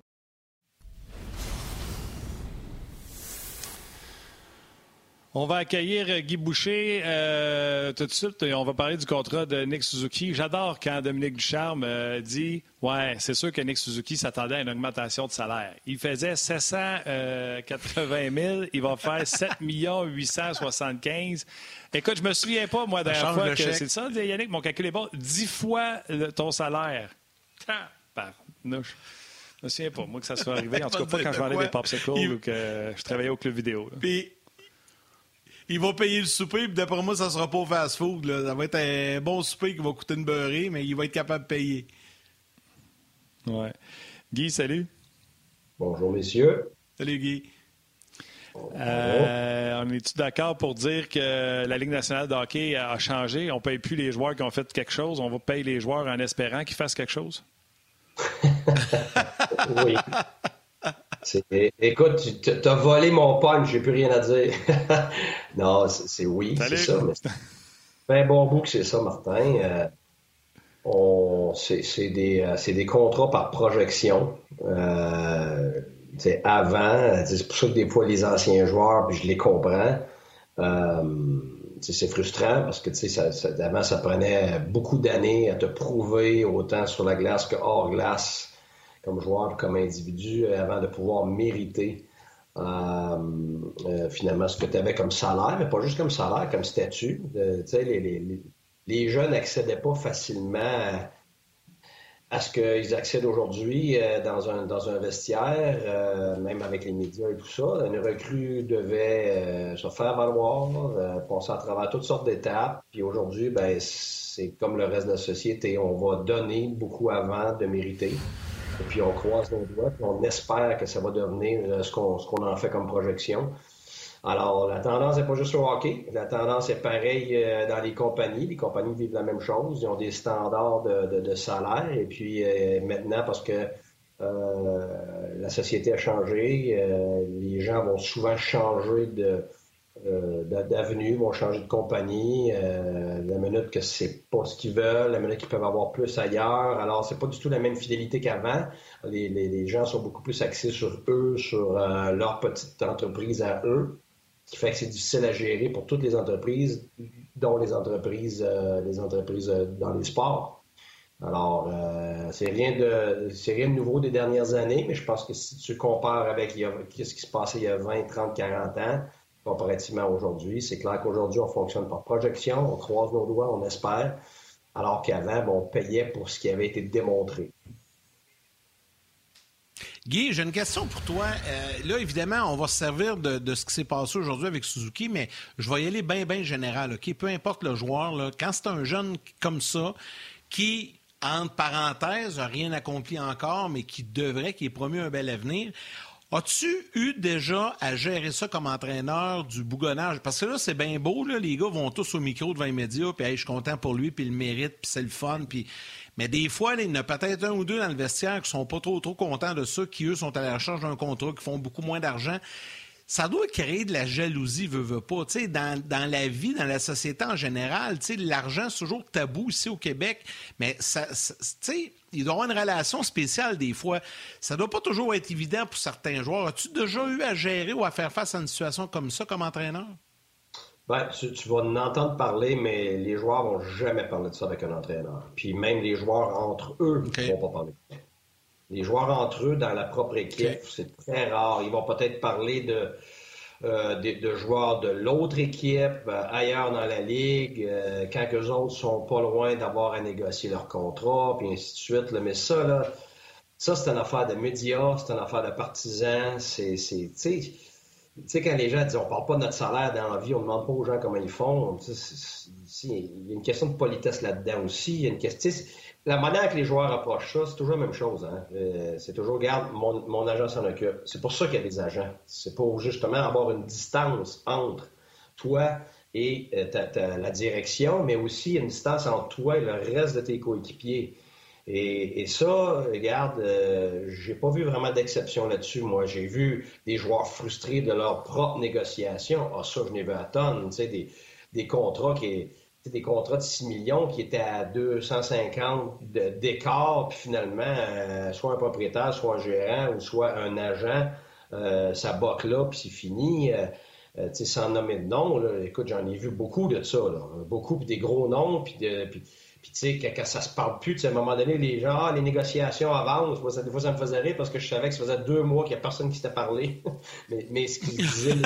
On va accueillir Guy Boucher tout de suite. On va parler du contrat de Nick Suzuki. J'adore quand Dominique Ducharme dit « Ouais, c'est sûr que Nick Suzuki s'attendait à une augmentation de salaire. Il faisait 780 000, il va faire 7 875 000. » Écoute, je me souviens pas, moi, de la dernière fois que c'est ça, Yannick, mon calcul est bon. 10 fois ton salaire. Pardonne-nous. Je me souviens pas, moi, que ça soit arrivé. En tout cas, pas quand je vendais des popsicles ou que je travaillais au club vidéo. Là. Puis... il va payer le souper, puis d'après moi, ça sera pas au fast-food. Là. Ça va être un bon souper qui va coûter une beurrée, mais il va être capable de payer. Ouais. Guy, salut. Bonjour, messieurs. Salut, Guy. On est-tu d'accord pour dire que la Ligue nationale de hockey a changé? On ne paye plus les joueurs qui ont fait quelque chose. On va payer les joueurs en espérant qu'ils fassent quelque chose? Oui. Écoute, tu as volé mon punch, j'ai plus rien à dire. Non, c'est oui, salut. C'est ça. Mais c'est un bon bout que c'est ça, Martin. C'est des contrats par projection. Avant, c'est pour ça que des fois, les anciens joueurs, puis je les comprends, c'est frustrant parce que avant, ça prenait beaucoup d'années à te prouver autant sur la glace que hors glace, comme joueur, comme individu, avant de pouvoir mériter finalement ce que tu avais comme salaire, mais pas juste comme salaire, comme statut. Les jeunes n'accédaient pas facilement à ce qu'ils accèdent aujourd'hui dans un vestiaire, même avec les médias et tout ça. Une recrue devait se faire valoir, passer à travers toutes sortes d'étapes, puis aujourd'hui, c'est comme le reste de la société, on va donner beaucoup avant de mériter. Et puis on croise nos doigts, puis on espère que ça va devenir ce qu'on en fait comme projection. Alors, la tendance n'est pas juste au hockey. La tendance est pareille dans les compagnies. Les compagnies vivent la même chose. Ils ont des standards de salaire. Et puis maintenant, parce que la société a changé, les gens vont souvent changer d'avenue, vont changer de compagnie, la minute que c'est pas ce qu'ils veulent, la minute qu'ils peuvent avoir plus ailleurs. Alors, c'est pas du tout la même fidélité qu'avant. Les gens sont beaucoup plus axés sur eux, sur leur petite entreprise à eux. qui fait que c'est difficile à gérer pour toutes les entreprises, dont les entreprises dans les sports. Alors, c'est rien de nouveau des dernières années, mais je pense que si tu compares avec ce qui se passait il y a 20, 30, 40 ans, comparativement aujourd'hui, c'est clair qu'aujourd'hui, on fonctionne par projection, on croise nos doigts, on espère, alors qu'avant, on payait pour ce qui avait été démontré. Guy, j'ai une question pour toi. Là, évidemment, on va se servir de ce qui s'est passé aujourd'hui avec Suzuki, mais je vais y aller bien général. Okay? Peu importe le joueur, là, quand c'est un jeune comme ça qui, entre parenthèses, n'a rien accompli encore, mais qui est promis un bel avenir, as-tu eu déjà à gérer ça comme entraîneur du bougonnage? Parce que là, c'est bien beau, là, les gars vont tous au micro devant les médias, puis hey, je suis content pour lui, puis il le mérite, puis c'est le fun, puis... Mais des fois, là, il y en a peut-être un ou deux dans le vestiaire qui sont pas trop contents de ça, qui, eux, sont à la recherche d'un contrat, qui font beaucoup moins d'argent. Ça doit créer de la jalousie, veut pas. Tu sais, dans la vie, dans la société en général, tu sais, l'argent, c'est toujours tabou ici au Québec. Mais ça tu sais, il doit y avoir une relation spéciale des fois. Ça doit pas toujours être évident pour certains joueurs. As-tu déjà eu à gérer ou à faire face à une situation comme ça comme entraîneur? Ouais, tu vas en entendre parler, mais les joueurs vont jamais parler de ça avec un entraîneur. Puis même les joueurs entre eux ne vont pas parler de ça. Les joueurs entre eux, dans la propre équipe, c'est très rare. Ils vont peut-être parler de joueurs de l'autre équipe, ailleurs dans la ligue, quand eux autres sont pas loin d'avoir à négocier leur contrat, puis ainsi de suite. Là. Mais ça, c'est une affaire de médias, c'est une affaire de partisans. Tu sais, quand les gens disent on parle pas de notre salaire dans la vie, on demande pas aux gens comment ils font, il y a une question de politesse là-dedans aussi. Il y a une question... La manière que les joueurs approchent ça, c'est toujours la même chose. Hein? C'est toujours, regarde, mon agent s'en occupe. C'est pour ça qu'il y a des agents. C'est pour justement avoir une distance entre toi et la direction, mais aussi une distance entre toi et le reste de tes coéquipiers. Et ça, regarde, j'ai pas vu vraiment d'exception là-dessus, moi. J'ai vu des joueurs frustrés de leur propre négociation. Ah, ça, je n'ai vu à tonnes, tu sais, des contrats qui... C'est des contrats de 6 millions qui étaient à 250 d'écart, puis finalement, soit un propriétaire, soit un gérant, ou soit un agent, ça boque là, puis c'est fini. Tu sais, sans nommer de nom, là, écoute, j'en ai vu beaucoup de ça, là. Beaucoup, puis des gros noms, puis tu sais, quand ça se parle plus, tu sais, à un moment donné, les gens, les négociations avancent. Moi, des fois, ça me faisait rire parce que je savais que ça faisait 2 mois qu'il n'y a personne qui s'était parlé. mais ce qu'ils disaient...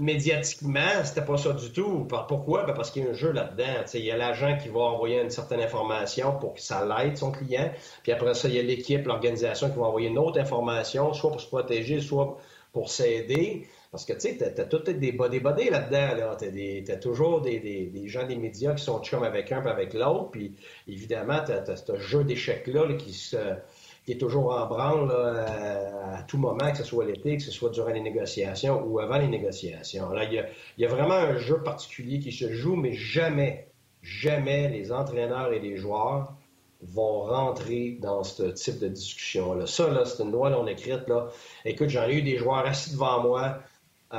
Médiatiquement, c'était pas ça du tout. Pourquoi? Ben parce qu'il y a un jeu là-dedans. T'sais, il y a l'agent qui va envoyer une certaine information pour que ça l'aide, son client. Puis après ça, il y a l'équipe, l'organisation qui va envoyer une autre information, soit pour se protéger, soit pour s'aider. Parce que, tu sais, t'as tout des body là-dedans, là. T'as toujours des gens des médias qui sont chums avec un et avec l'autre. Puis évidemment, t'as ce jeu d'échecs-là là, qui est toujours en branle là, à tout moment, que ce soit l'été, que ce soit durant les négociations ou avant les négociations. Là, il y a vraiment un jeu particulier qui se joue, mais jamais les entraîneurs et les joueurs vont rentrer dans ce type de discussion-là. Ça, là, c'est une loi non écrite. Là. Écoute, j'en ai eu des joueurs assis devant moi, tu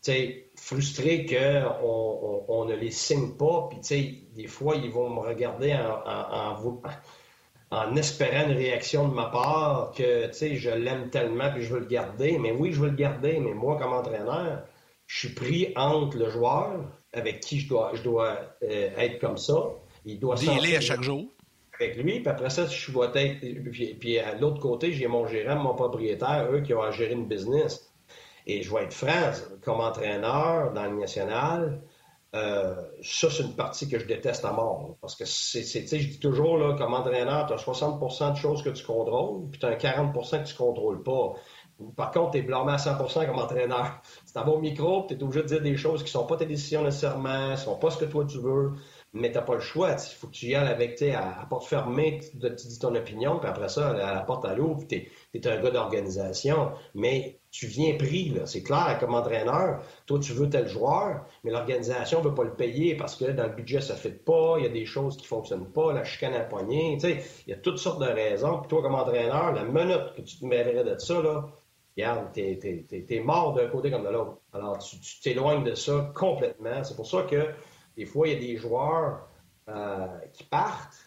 sais, frustrés qu'on ne les signe pas. Puis, tu sais, des fois, ils vont me regarder en espérant une réaction de ma part que, tu sais, je l'aime tellement puis je veux le garder. Mais oui, je veux le garder, mais moi, comme entraîneur, je suis pris entre le joueur avec qui je dois être comme ça. Il doit dealer à chaque jour. Avec lui, puis après ça, je dois être... Puis à l'autre côté, j'ai mon gérant, mon propriétaire, eux, qui ont à gérer une business. Et je vais être franc, comme entraîneur dans la Ligue nationale... ça, c'est une partie que je déteste à mort. Là, parce que, tu sais, je dis toujours, là, comme entraîneur, tu as 60% de choses que tu contrôles, puis tu as 40% que tu contrôles pas. Par contre, tu es blâmé à 100% comme entraîneur. Tu t'en vas au micro, tu es obligé de dire des choses qui sont pas tes décisions nécessairement, ne sont pas ce que toi tu veux, mais tu n'as pas le choix. Il faut que tu y ailles avec, tu sais, à porte fermée, tu dis ton opinion, puis après ça, à la porte à l'eau, puis tu es un gars d'organisation. Mais... tu viens pris, là. C'est clair, comme entraîneur, toi, tu veux tel joueur, mais l'organisation ne veut pas le payer parce que dans le budget, ça ne fit pas, il y a des choses qui ne fonctionnent pas, la chicane à poignée, tu sais, il y a toutes sortes de raisons. Puis toi, comme entraîneur, la minute que tu te mêlerais de ça, là, regarde, t'es mort d'un côté comme de l'autre. Alors, tu t'éloignes de ça complètement. C'est pour ça que, des fois, il y a des joueurs qui partent,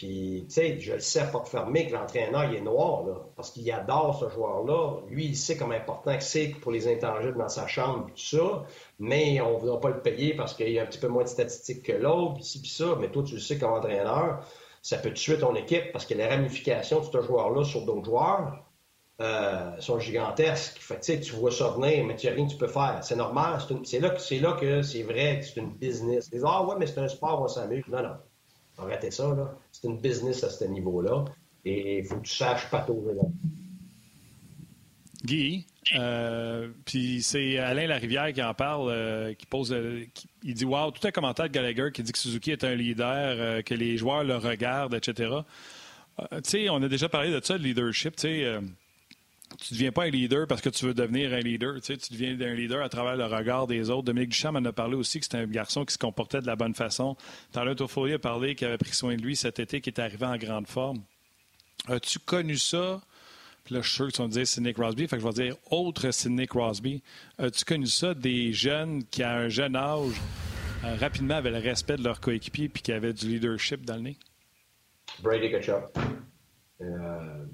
Puis, tu sais, je le sais à porte fermée que l'entraîneur, il est noir, là, parce qu'il adore ce joueur-là. Lui, il sait comme important que c'est pour les intangibles dans sa chambre, tout ça. Mais on ne voudra pas le payer parce qu'il a un petit peu moins de statistiques que l'autre, puis ci, puis ça. Mais toi, tu le sais comme entraîneur, ça peut tuer ton équipe parce que les ramifications de ce joueur-là sur d'autres joueurs sont gigantesques. Fait que, tu sais, tu vois ça venir, mais tu n'as rien que tu peux faire. C'est normal. C'est là que c'est vrai que c'est une business. Ils disent, ah ouais, mais c'est un sport, on s'amuse. Non, non. Arrêtez ça, là. C'est une business à ce niveau-là. Et il faut que tu saches pas trop. Guy, puis c'est Alain Larivière qui en parle, qui pose... il dit, wow, tout un commentaire de Gallagher qui dit que Suzuki est un leader, que les joueurs le regardent, etc. Tu sais, on a déjà parlé de ça, de leadership. Tu ne deviens pas un leader parce que tu veux devenir un leader. Tu deviens un leader à travers le regard des autres. Dominique Ducharme en a parlé aussi que c'était un garçon qui se comportait de la bonne façon. Tarlin Toffoli a parlé qu'il avait pris soin de lui cet été, qui est arrivé en grande forme. As-tu connu ça? Puis là, je suis sûr que tu vas me dire Sidney Crosby. Fait que je vais dire autre Sidney Crosby. As-tu connu ça des jeunes qui, à un jeune âge, rapidement avaient le respect de leurs coéquipiers puis qui avaient du leadership dans le nez? Brady Tkachuk.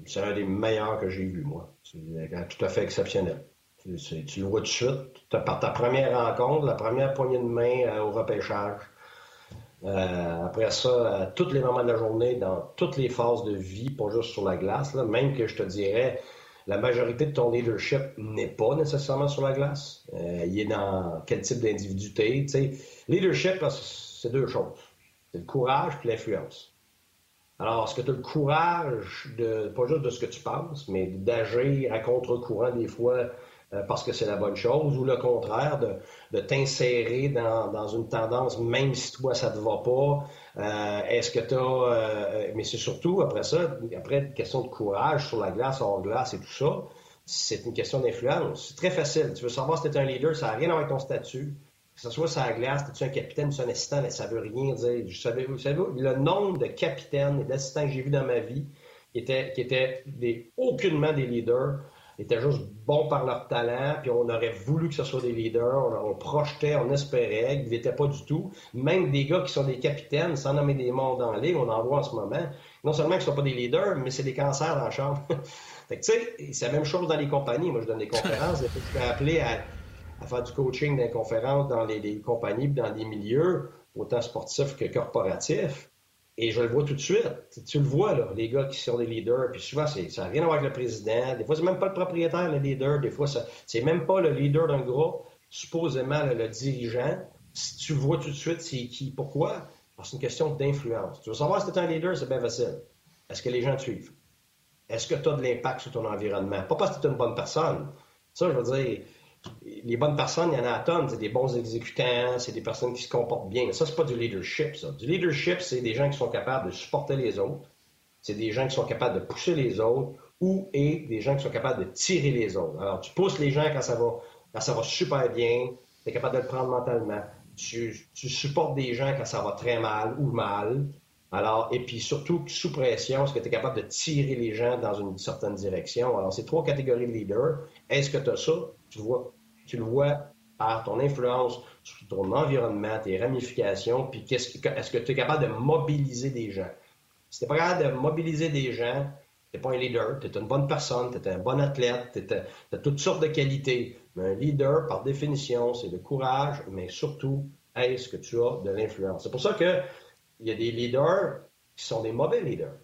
C'est un des meilleurs que j'ai vu, moi. C'est tout à fait exceptionnel. Tu le vois tout de suite. Par ta première rencontre, la première poignée de main au repêchage. Après ça, à tous les moments de la journée, dans toutes les phases de vie, pas juste sur la glace, là, même que je te dirais, la majorité de ton leadership n'est pas nécessairement sur la glace. Il est dans quel type d'individu t'es. T'sais, leadership, c'est deux choses. C'est le courage et l'influence. Alors, est-ce que tu as le courage, pas juste de ce que tu penses, mais d'agir à contre-courant des fois parce que c'est la bonne chose, ou le contraire, de t'insérer dans une tendance, même si toi, ça te va pas. Est-ce que tu as... mais c'est surtout, après une question de courage sur la glace, hors glace et tout ça, c'est une question d'influence. C'est très facile. Tu veux savoir si tu es un leader, ça n'a rien à voir avec ton statut. Que ce soit sur la glace, t'es-tu un capitaine, t'es-tu un assistant, mais ça veut rien dire. Vous savez, le nombre de capitaines et d'assistants que j'ai vus dans ma vie qui étaient aucunement des leaders, étaient juste bons par leur talent, puis on aurait voulu que ce soit des leaders, on projetait, on espérait, ils n'étaient pas du tout. Même des gars qui sont des capitaines, sans nommer des mondes dans la ligue, on en voit en ce moment, non seulement qu'ils ne sont pas des leaders, mais c'est des cancers dans la chambre. Fait que tu sais, c'est la même chose dans les compagnies. Moi, je donne des conférences, des fois, je suis appelé à faire du coaching dans les conférences, dans les compagnies, dans des milieux, autant sportifs que corporatifs. Et je le vois tout de suite. Tu le vois, là, les gars qui sont des leaders. Puis souvent, ça n'a rien à voir avec le président. Des fois, c'est même pas le propriétaire, le leader. Des fois, c'est même pas le leader d'un groupe, supposément le dirigeant. Si tu le vois tout de suite, c'est qui. Pourquoi? Parce que c'est une question d'influence. Tu veux savoir si tu es un leader, c'est bien facile. Est-ce que les gens te suivent? Est-ce que tu as de l'impact sur ton environnement? Pas parce que tu es une bonne personne. Ça, je veux dire... Les bonnes personnes, il y en a à tonnes. C'est des bons exécutants, c'est des personnes qui se comportent bien. Mais ça, c'est pas du leadership, ça. Du leadership, c'est des gens qui sont capables de supporter les autres. C'est des gens qui sont capables de pousser les autres et des gens qui sont capables de tirer les autres. Alors, tu pousses les gens quand ça va super bien, tu es capable de le prendre mentalement. Tu supportes des gens quand ça va très mal ou mal. Alors, et puis surtout, sous pression, est-ce que tu es capable de tirer les gens dans une certaine direction? Alors, c'est trois catégories de leaders. Est-ce que tu as ça? Tu le vois par ton influence sur ton environnement, tes ramifications, puis est-ce que tu es capable de mobiliser des gens? Si tu n'es pas capable de mobiliser des gens, tu n'es pas un leader, tu es une bonne personne, tu es un bon athlète, tu as toutes sortes de qualités. Mais un leader, par définition, c'est le courage, mais surtout, est-ce que tu as de l'influence? C'est pour ça qu'il y a des leaders qui sont des mauvais leaders.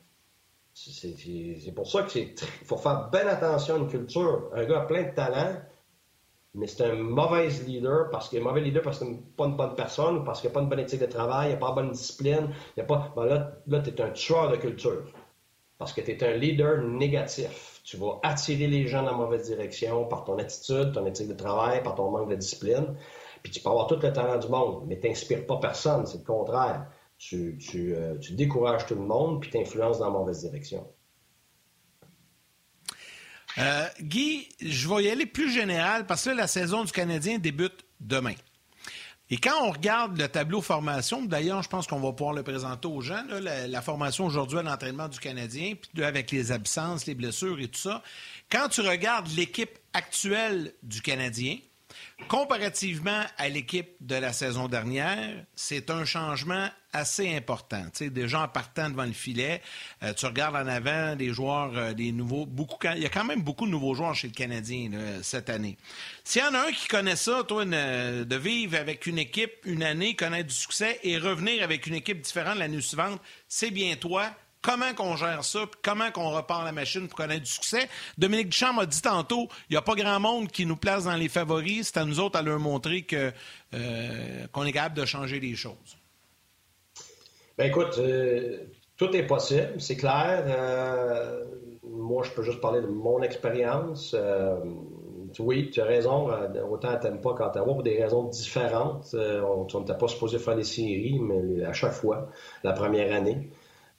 C'est pour ça qu'il faut faire bien attention à une culture. Un gars plein de talent, mais c'est un mauvais leader parce qu'il est mauvais leader parce qu'il n'est pas une bonne personne ou parce qu'il n'a pas une bonne éthique de travail, il n'y a pas une bonne discipline. Là, tu es un tueur de culture parce que tu es un leader négatif. Tu vas attirer les gens dans la mauvaise direction par ton attitude, ton éthique de travail, par ton manque de discipline. Puis tu peux avoir tout le talent du monde, mais tu n'inspires pas personne, c'est le contraire. Tu décourages tout le monde puis tu influences dans la mauvaise direction. Guy, je vais y aller plus général parce que là, la saison du Canadien débute demain. Et quand on regarde le tableau formation, d'ailleurs, je pense qu'on va pouvoir le présenter aux gens, là, la formation aujourd'hui à l'entraînement du Canadien, puis avec les absences, les blessures et tout ça, quand tu regardes l'équipe actuelle du Canadien, Comparativement à l'équipe de la saison dernière, c'est un changement assez important. Tu sais, déjà en partant devant le filet, tu regardes en avant les joueurs, les nouveaux. Il y a quand même beaucoup de nouveaux joueurs chez le Canadien là, cette année. S'il y en a un qui connaît ça, toi, de vivre avec une équipe une année, connaître du succès et revenir avec une équipe différente l'année suivante, c'est bien toi. Comment qu'on gère ça, puis comment qu'on repart la machine pour connaître du succès. Dominique Duchamp m'a dit tantôt, il n'y a pas grand monde qui nous place dans les favoris. C'est à nous autres à leur montrer qu'on est capable de changer les choses. Bien, écoute, tout est possible, c'est clair. Moi, je peux juste parler de mon expérience. Oui, tu as raison, autant à Tampa qu'à Ottawa, pour des raisons différentes. On n'était pas supposé faire des séries, mais à chaque fois, la première année.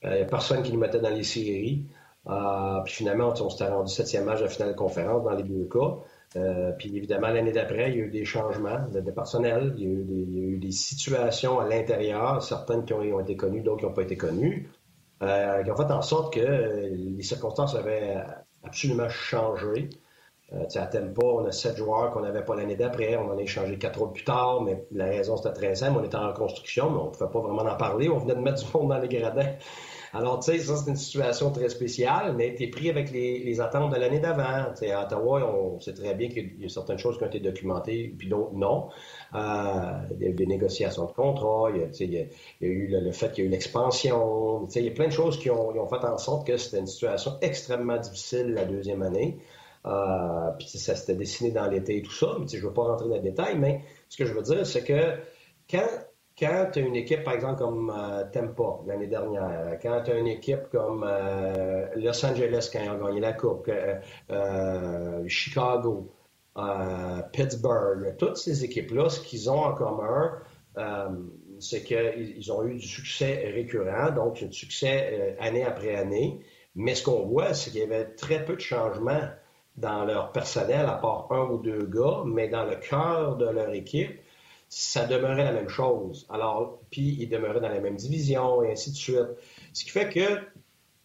Il n'y a personne qui nous mettait dans les séries. Puis finalement, on s'était rendu 7e match de finale de conférence dans les deux cas. Puis évidemment, l'année d'après, il y a eu des changements de personnel. Il y a eu des situations à l'intérieur, certaines qui ont été connues, d'autres qui n'ont pas été connues, qui ont fait en sorte que les circonstances avaient absolument changé. À Tampa, on a 7 joueurs qu'on n'avait pas l'année d'après. On en a échangé 4 autres plus tard, mais la raison, c'était très simple. On était en reconstruction, mais on ne pouvait pas vraiment en parler. On venait de mettre du monde dans les gradins. Alors, tu sais, ça, c'est une situation très spéciale, mais tu es pris avec les attentes de l'année d'avant. T'sais, à Ottawa, on sait très bien qu'il y a certaines choses qui ont été documentées, puis d'autres non. Il y a eu des négociations de contrat, il y a eu le fait qu'il y a eu l'expansion. Il y a plein de choses qui ont fait en sorte que c'était une situation extrêmement difficile la deuxième année. Puis ça s'était dessiné dans l'été et tout ça, mais je ne veux pas rentrer dans les détails, mais ce que je veux dire, c'est que quand tu as une équipe, par exemple, comme Tampa l'année dernière, quand tu as une équipe comme Los Angeles quand ils ont gagné la Coupe, Chicago, Pittsburgh, toutes ces équipes-là, ce qu'ils ont en commun, c'est qu'ils ont eu du succès récurrent, donc du succès année après année, mais ce qu'on voit, c'est qu'il y avait très peu de changements dans leur personnel, à part un ou deux gars, mais dans le cœur de leur équipe, ça demeurait la même chose. Alors, puis ils demeuraient dans la même division et ainsi de suite. Ce qui fait que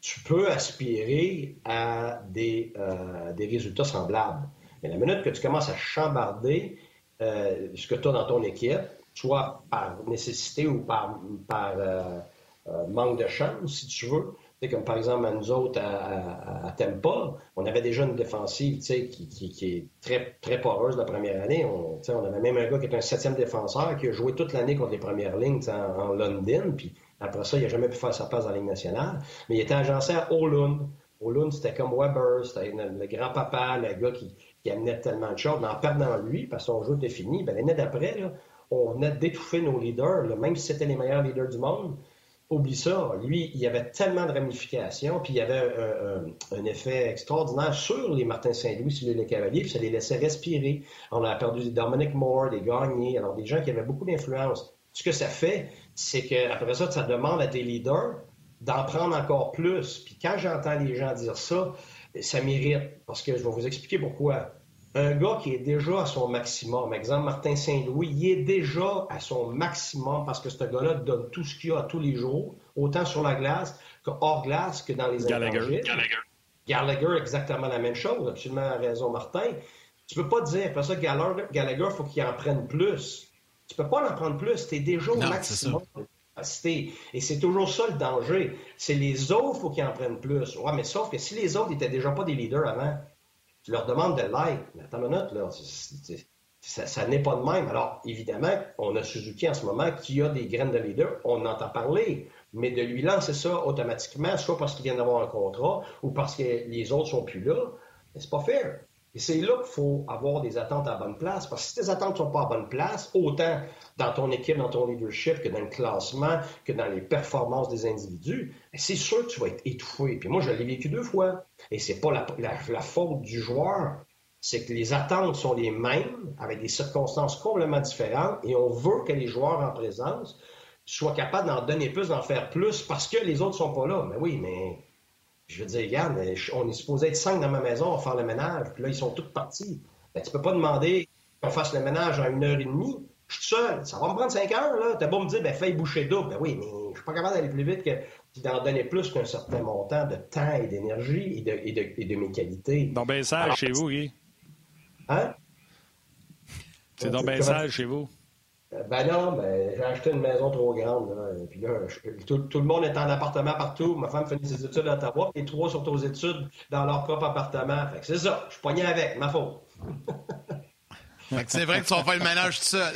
tu peux aspirer à des résultats semblables. Mais la minute que tu commences à chambarder ce que tu as dans ton équipe, soit par nécessité ou par manque de chance, si tu veux, comme par exemple à nous autres à Tampa, on avait déjà une défensive qui est très, très poreuse la première année. On avait même un gars qui était un 7e défenseur qui a joué toute l'année contre les premières lignes en London. Puis après ça, il n'a jamais pu faire sa place dans la Ligue nationale. Mais il était agencé à Oulun. Oulun, c'était comme Weber, c'était le grand-papa, le gars qui amenait tellement de choses. Mais en perdant lui, parce que son jeu était fini, l'année d'après, là, on venait d'étouffer nos leaders, là, même si c'était les meilleurs leaders du monde. Oublie ça, lui, il y avait tellement de ramifications, puis il y avait un effet extraordinaire sur les Martin Saint-Louis, sur les Cavaliers, puis ça les laissait respirer. On a perdu des Dominic Moore, des Gagné, alors des gens qui avaient beaucoup d'influence. Ce que ça fait, c'est qu'après ça, ça demande à tes leaders d'en prendre encore plus. Puis quand j'entends les gens dire ça, ça m'irrite, parce que je vais vous expliquer pourquoi. Un gars qui est déjà à son maximum, exemple Martin Saint-Louis, il est déjà à son maximum parce que ce gars-là donne tout ce qu'il a à tous les jours, autant sur la glace que hors glace que dans les intergiles. Gallagher, exactement la même chose, absolument raison Martin. Tu peux pas dire, après ça, Gallagher, il faut qu'il en prenne plus. Tu peux pas en prendre plus, tu es déjà au maximum. Et c'est toujours ça le danger. C'est les autres, il faut qu'ils en prennent plus. Ouais, mais sauf que si les autres n'étaient déjà pas des leaders avant, tu leur demandes de l'aide. Mais attends une minute, là, ça n'est pas de même. Alors, évidemment, on a Suzuki en ce moment qui a des graines de leader, on entend parler, mais de lui lancer ça automatiquement, soit parce qu'il vient d'avoir un contrat ou parce que les autres sont plus là, c'est pas fair. Et c'est là qu'il faut avoir des attentes à la bonne place, parce que si tes attentes ne sont pas à la bonne place, autant dans ton équipe, dans ton leadership, que dans le classement, que dans les performances des individus, c'est sûr que tu vas être étouffé. Puis moi, je l'ai vécu 2 fois. Et c'est pas la faute du joueur, c'est que les attentes sont les mêmes, avec des circonstances complètement différentes, et on veut que les joueurs en présence soient capables d'en donner plus, d'en faire plus, parce que les autres sont pas là. Mais oui, mais... Je veux dire, regarde, on est supposé être 5 dans ma maison, on va faire le ménage, puis là, ils sont tous partis. Ben, tu peux pas demander qu'on fasse le ménage en 1h30. Je suis seul, ça va me prendre 5 heures, là. T'as beau me dire, fais boucher d'eau. Ben oui, mais je suis pas capable d'aller plus vite que d'en donner plus qu'un certain montant de temps et d'énergie et de mes qualités. Donc, ben ça, chez vous, Guy. Hein? C'est donc bien sale chez vous. Ben non, ben, j'ai acheté une maison trop grande. Là, puis là, tout le monde est en appartement partout. Ma femme finit ses études à Ottawa et trois sont aux études dans leur propre appartement. Fait que c'est ça, je suis pogné avec, ma faute. Fait que c'est vrai que tu vas faire le ménage tout seul.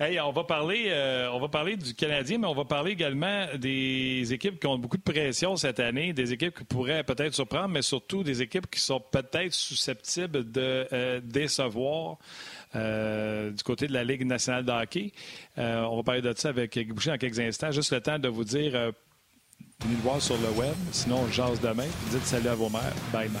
Hey, on va parler du Canadien, mais on va parler également des équipes qui ont beaucoup de pression cette année, des équipes qui pourraient peut-être surprendre, mais surtout des équipes qui sont peut-être susceptibles de décevoir du côté de la Ligue nationale de hockey. On va parler de ça avec Guy Boucher dans quelques instants. Juste le temps de vous dire, venez le voir sur le web, sinon on jase demain. Dites salut à vos mères. Bye, mère.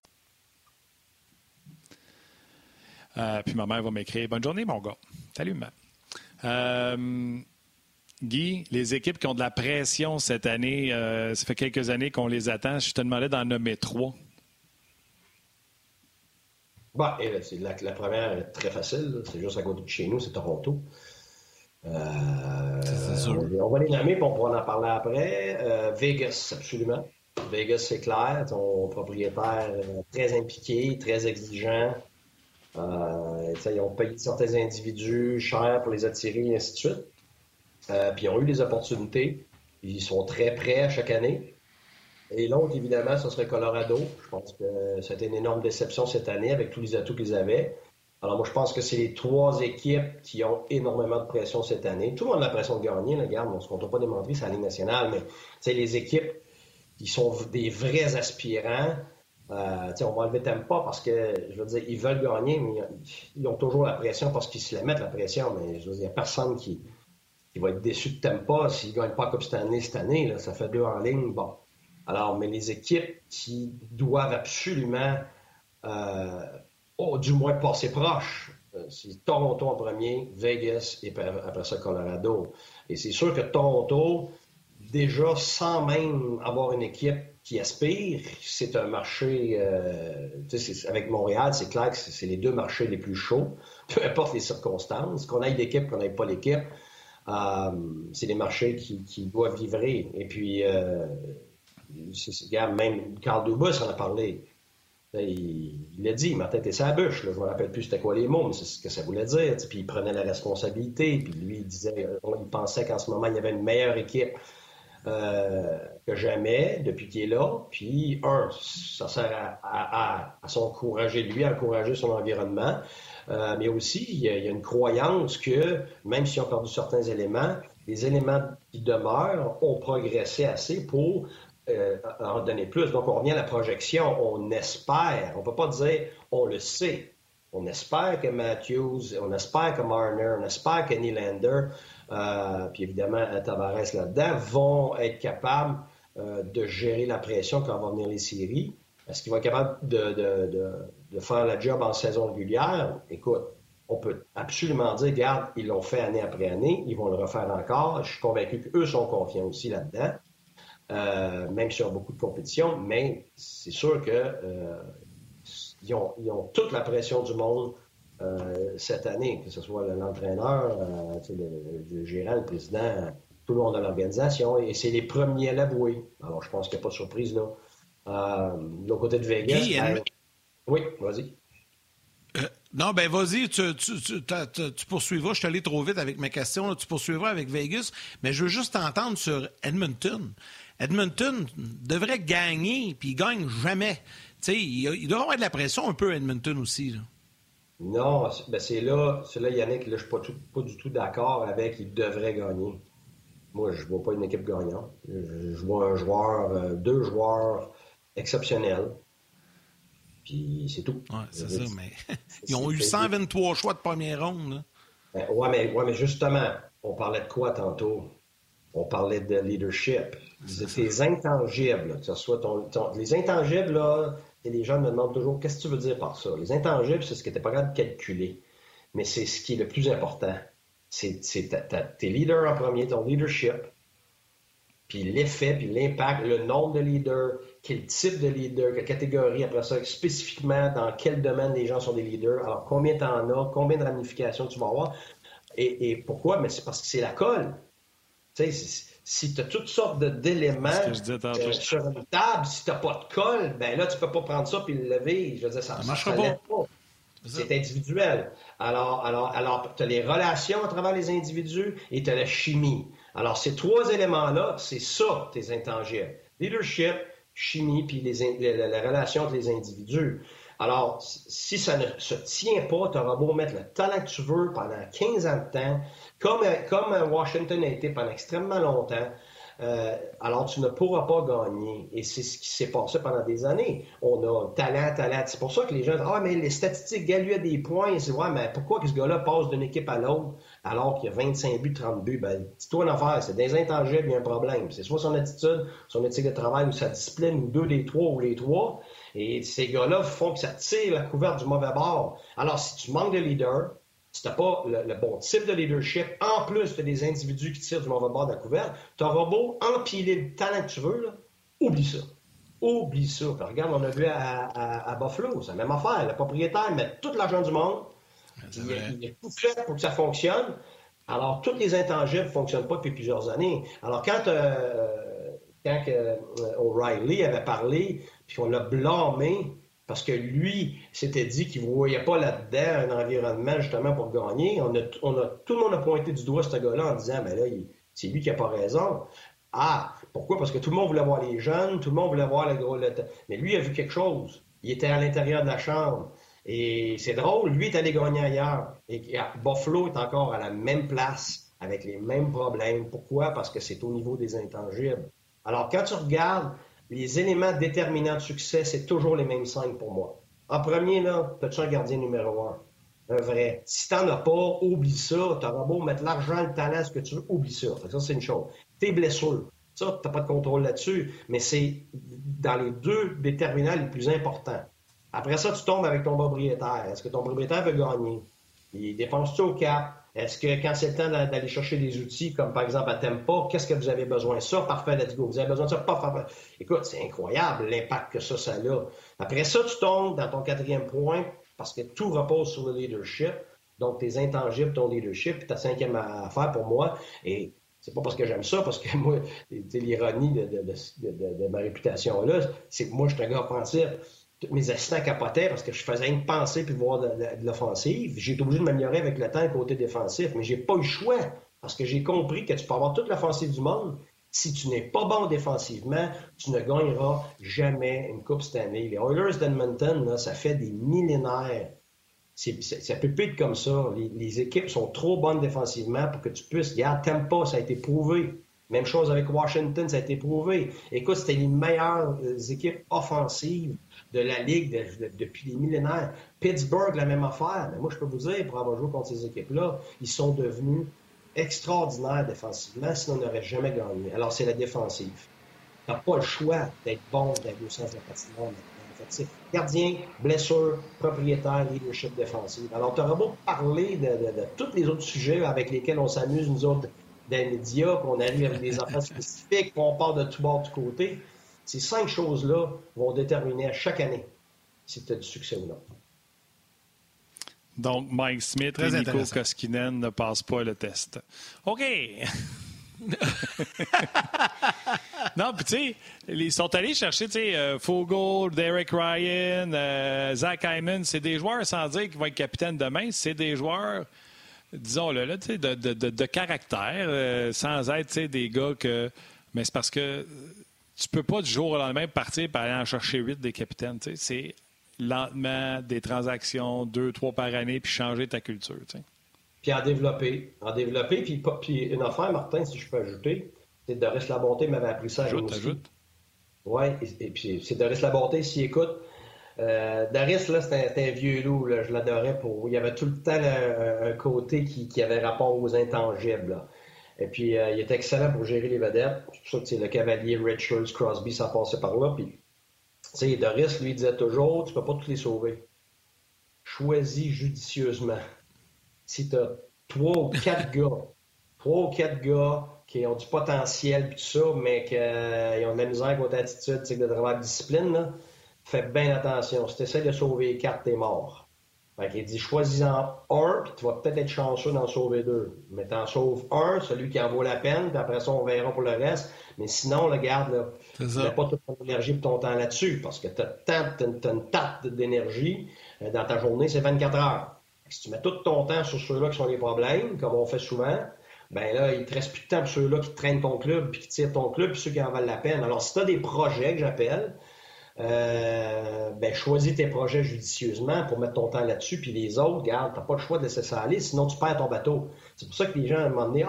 Puis ma mère va m'écrire « Bonne journée, mon gars. Salut, maman. » Guy, les équipes qui ont de la pression cette année, ça fait quelques années qu'on les attend. Je te demandais d'en nommer trois. Bah, c'est la première est très facile. Là. C'est juste à côté de chez nous, c'est Toronto. C'est on va les nommer puis on pourra en parler après. Vegas, absolument. Vegas, c'est clair. Ton propriétaire très impliqué, très exigeant. Ils ont payé certains individus cher pour les attirer et ainsi de suite. Puis ils ont eu des opportunités. Ils sont très prêts chaque année. Et l'autre, évidemment, ce serait Colorado. Je pense que c'était une énorme déception cette année avec tous les atouts qu'ils avaient. Alors moi, je pense que c'est les trois équipes qui ont énormément de pression cette année. Tout le monde a la pression de gagner, là, regarde, on ne se compte pas démontrer, c'est la Ligue nationale, mais les équipes qui sont des vrais aspirants. On va enlever Tampa parce que, je veux dire, ils veulent gagner, mais ils ont toujours la pression parce qu'ils se la mettent, la pression. Mais je veux dire, il n'y a personne qui va être déçu de Tampa s'ils ne gagnent pas la Coupe cette année. Là, ça fait deux en ligne. Bon. Alors, mais les équipes qui doivent absolument, du moins passer proche, c'est Toronto en premier, Vegas et après ça Colorado. Et c'est sûr que Toronto, déjà sans même avoir une équipe qui aspire, c'est un marché... avec Montréal, c'est clair que c'est les deux marchés les plus chauds, peu importe les circonstances. Qu'on aille d'équipe, qu'on n'aille pas d'équipe, c'est des marchés qui doivent vibrer. Et puis, même Carl Dubus en a parlé. Il l'a dit, Martin était sur la bûche. Là. Je ne me rappelle plus c'était quoi les mots, mais c'est ce que ça voulait dire. Puis il prenait la responsabilité. Puis lui, il disait... Il pensait qu'en ce moment, il y avait une meilleure équipe que jamais, depuis qu'il est là. Puis, ça sert à s'encourager lui, à encourager son environnement. Mais aussi, il y a une croyance que, même si on a perdu certains éléments, les éléments qui demeurent ont progressé assez pour en donner plus. Donc, on revient à la projection. On espère. On ne peut pas dire « on le sait ». On espère que Matthews, on espère que Marner, on espère que Nylander, puis évidemment Tavares là-dedans, vont être capables de gérer la pression quand vont venir les séries. Est-ce qu'ils vont être capables de faire la job en saison régulière? Écoute, on peut absolument dire, regarde, ils l'ont fait année après année, ils vont le refaire encore. Je suis convaincu qu'eux sont confiants aussi là-dedans, même sur beaucoup de compétitions, mais c'est sûr que... Ils ont toute la pression du monde cette année, que ce soit l'entraîneur, le gérant, le président, tout le monde de l'organisation. Et c'est les premiers à l'avouer. Alors, je pense qu'il n'y a pas de surprise, là. De côté de Vegas... Oui, vas-y. Non, ben vas-y, tu poursuivras. Je suis allé trop vite avec mes questions. Là. Tu poursuivras avec Vegas. Mais je veux juste t'entendre sur Edmonton. Edmonton devrait gagner, puis il ne gagne jamais. Tu sais, il doit avoir de la pression un peu à Edmonton aussi. Là. Non, c'est là, Yannick, là, je ne suis pas du tout d'accord avec « il devrait gagner ». Moi, je ne vois pas une équipe gagnante. Je vois deux joueurs exceptionnels. Puis c'est tout. Ouais, c'est ça, mais ils ont eu 123 choix de première ronde. Ben, oui, mais justement, on parlait de quoi tantôt? On parlait de leadership. C'est tes intangibles. Que ce soit les intangibles, là, et les gens me demandent toujours qu'est-ce que tu veux dire par ça. Les intangibles, c'est ce que tu n'es pas capable de calculer. Mais c'est ce qui est le plus important. C'est tes leaders en premier, ton leadership, puis l'effet, puis l'impact, le nombre de leaders, quel type de leader, quelle catégorie, après ça, spécifiquement dans quel domaine les gens sont des leaders, alors combien tu en as, combien de ramifications tu vas avoir, et pourquoi? Mais c'est parce que c'est la colle. Tu sais, si tu as toutes sortes d'éléments sur une table, si tu n'as pas de colle, ben là, tu peux pas prendre ça et le lever. Je veux dire, ça ne marchera pas. C'est individuel. Alors tu as les relations à travers les individus et tu as la chimie. Alors, ces trois éléments-là, c'est ça, tes intangibles. Leadership, chimie, puis la relation entre les individus. Alors, si ça ne se tient pas, tu auras beau mettre le talent que tu veux pendant 15 ans de temps, comme Washington a été pendant extrêmement longtemps, alors tu ne pourras pas gagner. Et c'est ce qui s'est passé pendant des années. On a talent. C'est pour ça que les gens disent « Ah, mais les statistiques, Gall lui a des points. » C'est « Ouais, mais pourquoi que ce gars-là passe d'une équipe à l'autre alors qu'il a 25 buts, 30 buts? » Ben, dis-toi une affaire, c'est des intangibles, il y a un problème. C'est soit son attitude, son éthique de travail ou sa discipline, ou deux des trois, ou les trois. Et ces gars-là font que ça tire la couverte du mauvais bord. Alors, si tu manques de leader, si tu n'as pas le bon type de leadership, en plus, tu as des individus qui tirent du mauvais bord de la couverte, tu auras beau empiler le talent que tu veux, là, oublie ça. Oublie ça. Alors, regarde, on a vu à Buffalo, c'est la même affaire. Le propriétaire met tout l'argent du monde, il est tout fait pour que ça fonctionne. Alors, tous les intangibles ne fonctionnent pas depuis plusieurs années. Alors, quand O'Reilly avait parlé, puis on l'a blâmé, parce que lui s'était dit qu'il ne voyait pas là-dedans un environnement justement pour gagner. Tout le monde a pointé du doigt ce gars-là en disant « Mais là, c'est lui qui n'a pas raison. » Ah, pourquoi? Parce que tout le monde voulait voir les jeunes, tout le monde voulait voir le gros... Mais lui a vu quelque chose. Il était à l'intérieur de la chambre. Et c'est drôle, lui est allé gagner ailleurs. Et Buffalo est encore à la même place, avec les mêmes problèmes. Pourquoi? Parce que c'est au niveau des intangibles. Alors, quand tu regardes, les éléments déterminants de succès, c'est toujours les mêmes cinq pour moi. En premier, là, t'as-tu un gardien numéro 1? Un vrai. Si t'en as pas, oublie ça. T'auras beau mettre l'argent, le talent, ce que tu veux, oublie ça. Ça, c'est une chose. Tes blessures, ça, t'as pas de contrôle là-dessus, mais c'est dans les deux déterminants les plus importants. Après ça, tu tombes avec ton propriétaire. Est-ce que ton propriétaire veut gagner? Il dépense-tu au cap? Est-ce que quand c'est le temps d'aller chercher des outils, comme par exemple à Tampa, qu'est-ce que vous avez besoin de ça? Parfait, let's go. Vous avez besoin de ça? Parfait. Écoute, c'est incroyable l'impact que ça a. Après ça, tu tombes dans ton quatrième point, parce que tout repose sur le leadership. Donc, tes intangibles, ton leadership, puis ta cinquième affaire pour moi. Et c'est pas parce que j'aime ça, parce que moi, l'ironie de ma réputation-là, c'est que moi, je suis un gars offensif. Mes assistants capotaient parce que je faisais une pensée puis voir de l'offensive. J'ai été obligé de m'améliorer avec le temps côté défensif, mais j'ai pas eu le choix parce que j'ai compris que tu peux avoir toute l'offensive du monde. Si tu n'es pas bon défensivement, tu ne gagneras jamais une coupe cette année. Les Oilers d'Edmonton, là, ça fait des millénaires. Ça peut plus être comme ça. Les équipes sont trop bonnes défensivement pour que tu puisses... Regarde, Tampa, ça a été prouvé. Même chose avec Washington, ça a été prouvé. Écoute, c'était les meilleures équipes offensives de la Ligue depuis des millénaires. Pittsburgh, la même affaire. Mais moi, je peux vous dire, pour avoir joué contre ces équipes-là, ils sont devenus extraordinaires défensivement, sinon on n'aurait jamais gagné. Alors, c'est la défensive. Tu n'as pas le choix d'être bon dans le sens de la patinoire. Gardien, blessure, propriétaire, leadership défensif. Alors, tu auras beau parler de tous les autres sujets avec lesquels on s'amuse, nous autres, dans les médias, qu'on arrive avec des affaires spécifiques, qu'on part de tout bord, de tout côté. Ces cinq choses-là vont déterminer à chaque année si tu as du succès ou non. Donc, Mike Smith et Mikko Koskinen ne passent pas le test. OK! Non, puis tu sais, ils sont allés chercher, tu sais, Fogel, Derek Ryan, Zach Hyman, c'est des joueurs, sans dire qu'ils vont être capitaines demain, c'est des joueurs... disons-le, là, de caractère, sans être des gars que... Mais c'est parce que tu peux pas du jour au lendemain partir et aller en chercher 8 des capitaines. T'sais. C'est lentement des transactions, 2-3 par année, puis changer ta culture. T'sais. Puis en développer. Puis une affaire, Martin, si je peux ajouter, c'est Doris Labonté m'avait appris ça. Ajoute. Oui, et puis c'est Doris Labonté, s'il écoute... Doris, là, c'était un vieux loup, là, je l'adorais. Il y avait tout le temps un côté qui avait rapport aux intangibles. Et puis, il est excellent pour gérer les vedettes. C'est pour ça que le Cavalier, Richards, Crosby, ça passait par là. Puis, Doris, lui, disait toujours, tu peux pas tous les sauver. Choisis judicieusement. Si tu as trois ou quatre gars qui ont du potentiel et tout ça, mais qui ont de la misère avec votre attitude, de travail de discipline, là, fais bien attention. Si tu essaies de sauver quatre, t'es mort. Fait qu'il dit, choisis-en un, puis tu vas peut-être être chanceux d'en sauver deux. Mais t'en sauves un, celui qui en vaut la peine, puis après ça, on verra pour le reste. Mais sinon, là, regarde, là, tu n'as pas toute ton énergie et ton temps là-dessus, parce que t'as une tarte d'énergie dans ta journée, c'est 24 heures. Si tu mets tout ton temps sur ceux-là qui sont les problèmes, comme on fait souvent, ben là, il te reste plus de temps pour ceux-là qui traînent ton club, puis qui tirent ton club, puis ceux qui en valent la peine. Alors, si tu as des projets, que j'appelle, choisis tes projets judicieusement pour mettre ton temps là-dessus, puis les autres, regarde, t'as pas le choix de laisser ça aller, sinon tu perds ton bateau. C'est pour ça que les gens, à un moment donné,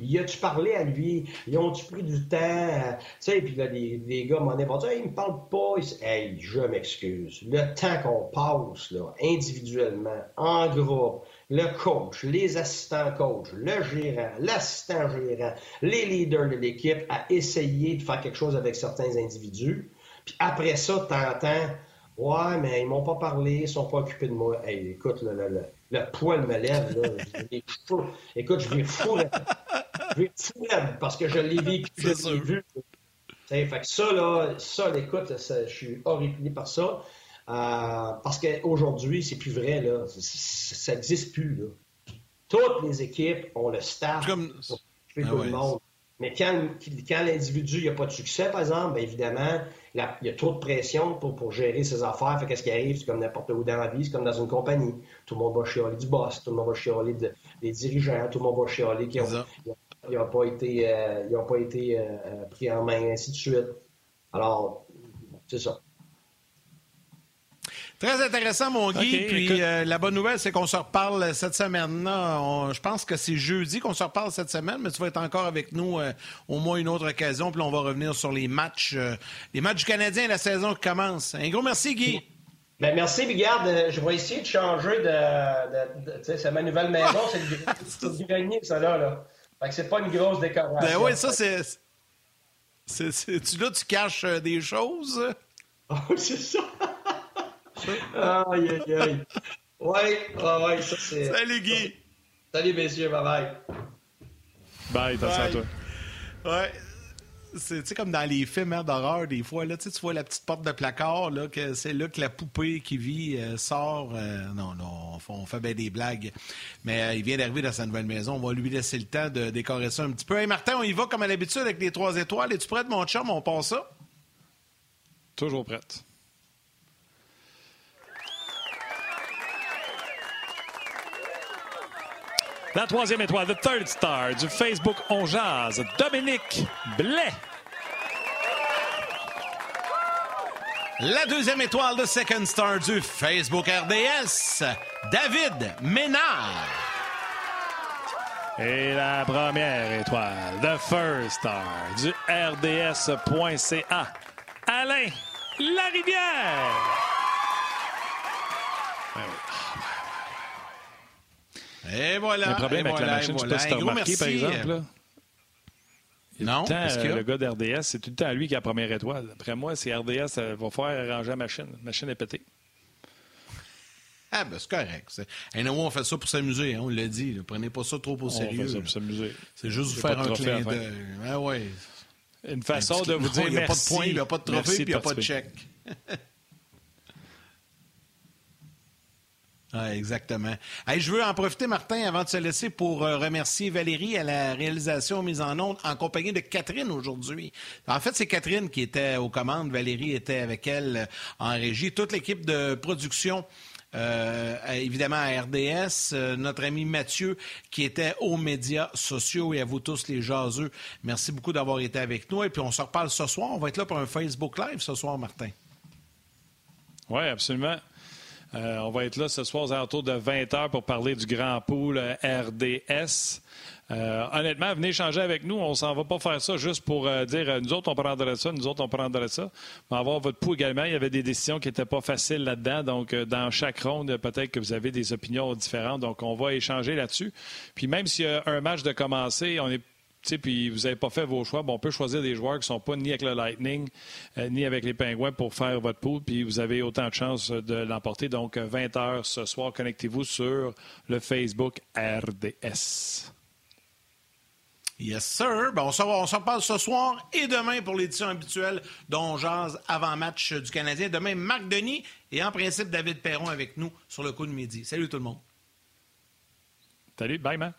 y a-tu parlé à lui? Ils ont-tu pris du temps? Puis là, les gars, à un moment donné, vont dire, il me parle pas. Je m'excuse. Le temps qu'on passe, là, individuellement, en groupe, le coach, les assistants coach, le gérant, l'assistant gérant, les leaders de l'équipe, à essayer de faire quelque chose avec certains individus. Puis après ça, t'entends, ouais, mais ils m'ont pas parlé, ils sont pas occupés de moi. Hey, écoute, le poil me lève, là. Je vais fourrer. Je vais fourrer parce que je l'ai vécu, je l'ai vu. Fait que je suis horrifié par ça. Parce qu'aujourd'hui, c'est plus vrai, là. Ça n'existe plus, là. Toutes les équipes ont le staff pour occuper tout le monde. Mais quand l'individu n'a pas de succès, par exemple, bien évidemment, il y a trop de pression pour gérer ses affaires. Fait qu'est-ce qui arrive? C'est comme n'importe où dans la vie, c'est comme dans une compagnie. Tout le monde va chialer du boss, tout le monde va chialer des dirigeants, tout le monde va chialer qui n'ont pas été, pris en main, ainsi de suite. Alors, c'est ça. Très intéressant, mon Guy. Okay, puis la bonne nouvelle, c'est qu'on se reparle cette semaine. Je pense que c'est jeudi qu'on se reparle cette semaine, mais tu vas être encore avec nous au moins une autre occasion. Puis on va revenir sur les matchs du Canadien et la saison qui commence. Un gros merci, Guy. Ben merci, regarde, je vais essayer de changer de tu sais, c'est ma nouvelle maison, c'est le grenier, ça là. Fait que c'est pas une grosse décoration. Ben oui, ça c'est là tu caches des choses. Oh, c'est ça. Aïe, aïe, aïe. Ouais, ça c'est... Salut, Guy. Salut, messieurs, bye-bye. Bye, t'as ça, toi. Ouais. C'est comme dans les films d'horreur, des fois, là, tu vois la petite porte de placard, là, que c'est là que la poupée qui vit sort. Non, on fait bien des blagues. Mais il vient d'arriver dans sa nouvelle maison. On va lui laisser le temps de décorer ça un petit peu. Hey, Martin, on y va comme à l'habitude avec les 3 étoiles. Es-tu prête, mon chum? On passe ça? Toujours prête. La 3e étoile, the third star du Facebook On Jase, Dominique Blais. La 2e étoile, the second star du Facebook RDS, David Ménard. Et la 1e étoile, the first star du RDS.ca, Alain Larivière. Et voilà. Un problème avec la machine, je ne sais pas si tu as remarqué, par exemple. Là. Non, parce que le gars d'RDS, c'est tout le temps lui qui a la 1e étoile. Après moi, c'est RDS, va faire arranger la machine. La machine est pétée. Ah, ben c'est correct. Et nous, on fait ça pour s'amuser, hein, on l'a dit. Là. Prenez pas ça trop au sérieux. On fait ça pour s'amuser. C'est juste vous faire un clin d'œil. Ah ouais. Une façon de vous dire merci. Il n'y a pas de point, il n'y a pas de trophée, puis il n'y a pas de chèque. Ah, exactement. Hey, je veux en profiter, Martin, avant de se laisser pour remercier Valérie à la réalisation mise en onde en compagnie de Catherine aujourd'hui. En fait, c'est Catherine qui était aux commandes. Valérie était avec elle en régie. Toute l'équipe de production, évidemment à RDS. Notre ami Mathieu qui était aux médias sociaux et à vous tous les jaseux. Merci beaucoup d'avoir été avec nous. Et puis, on se reparle ce soir. On va être là pour un Facebook Live ce soir, Martin. Oui, absolument. On va être là ce soir aux alentours de 20h pour parler du Grand Pool RDS. Honnêtement, venez échanger avec nous. On s'en va pas faire ça juste pour dire « Nous autres, on prendrait ça, nous autres, on prendrait ça ». On va avoir votre pouls également. Il y avait des décisions qui n'étaient pas faciles là-dedans. Donc, dans chaque ronde, peut-être que vous avez des opinions différentes. Donc, on va échanger là-dessus. Puis même s'il y a un match de commencer, on est puis vous n'avez pas fait vos choix, bon, on peut choisir des joueurs qui ne sont pas ni avec le Lightning, ni avec les Pingouins pour faire votre pool, puis vous avez autant de chances de l'emporter. Donc, 20h ce soir, connectez-vous sur le Facebook RDS. Yes, sir. Ben, on s'en parle ce soir et demain pour l'édition habituelle dont jase avant-match du Canadien. Demain, Marc Denis et en principe David Perron avec nous sur le coup de midi. Salut tout le monde. Salut, bye, man.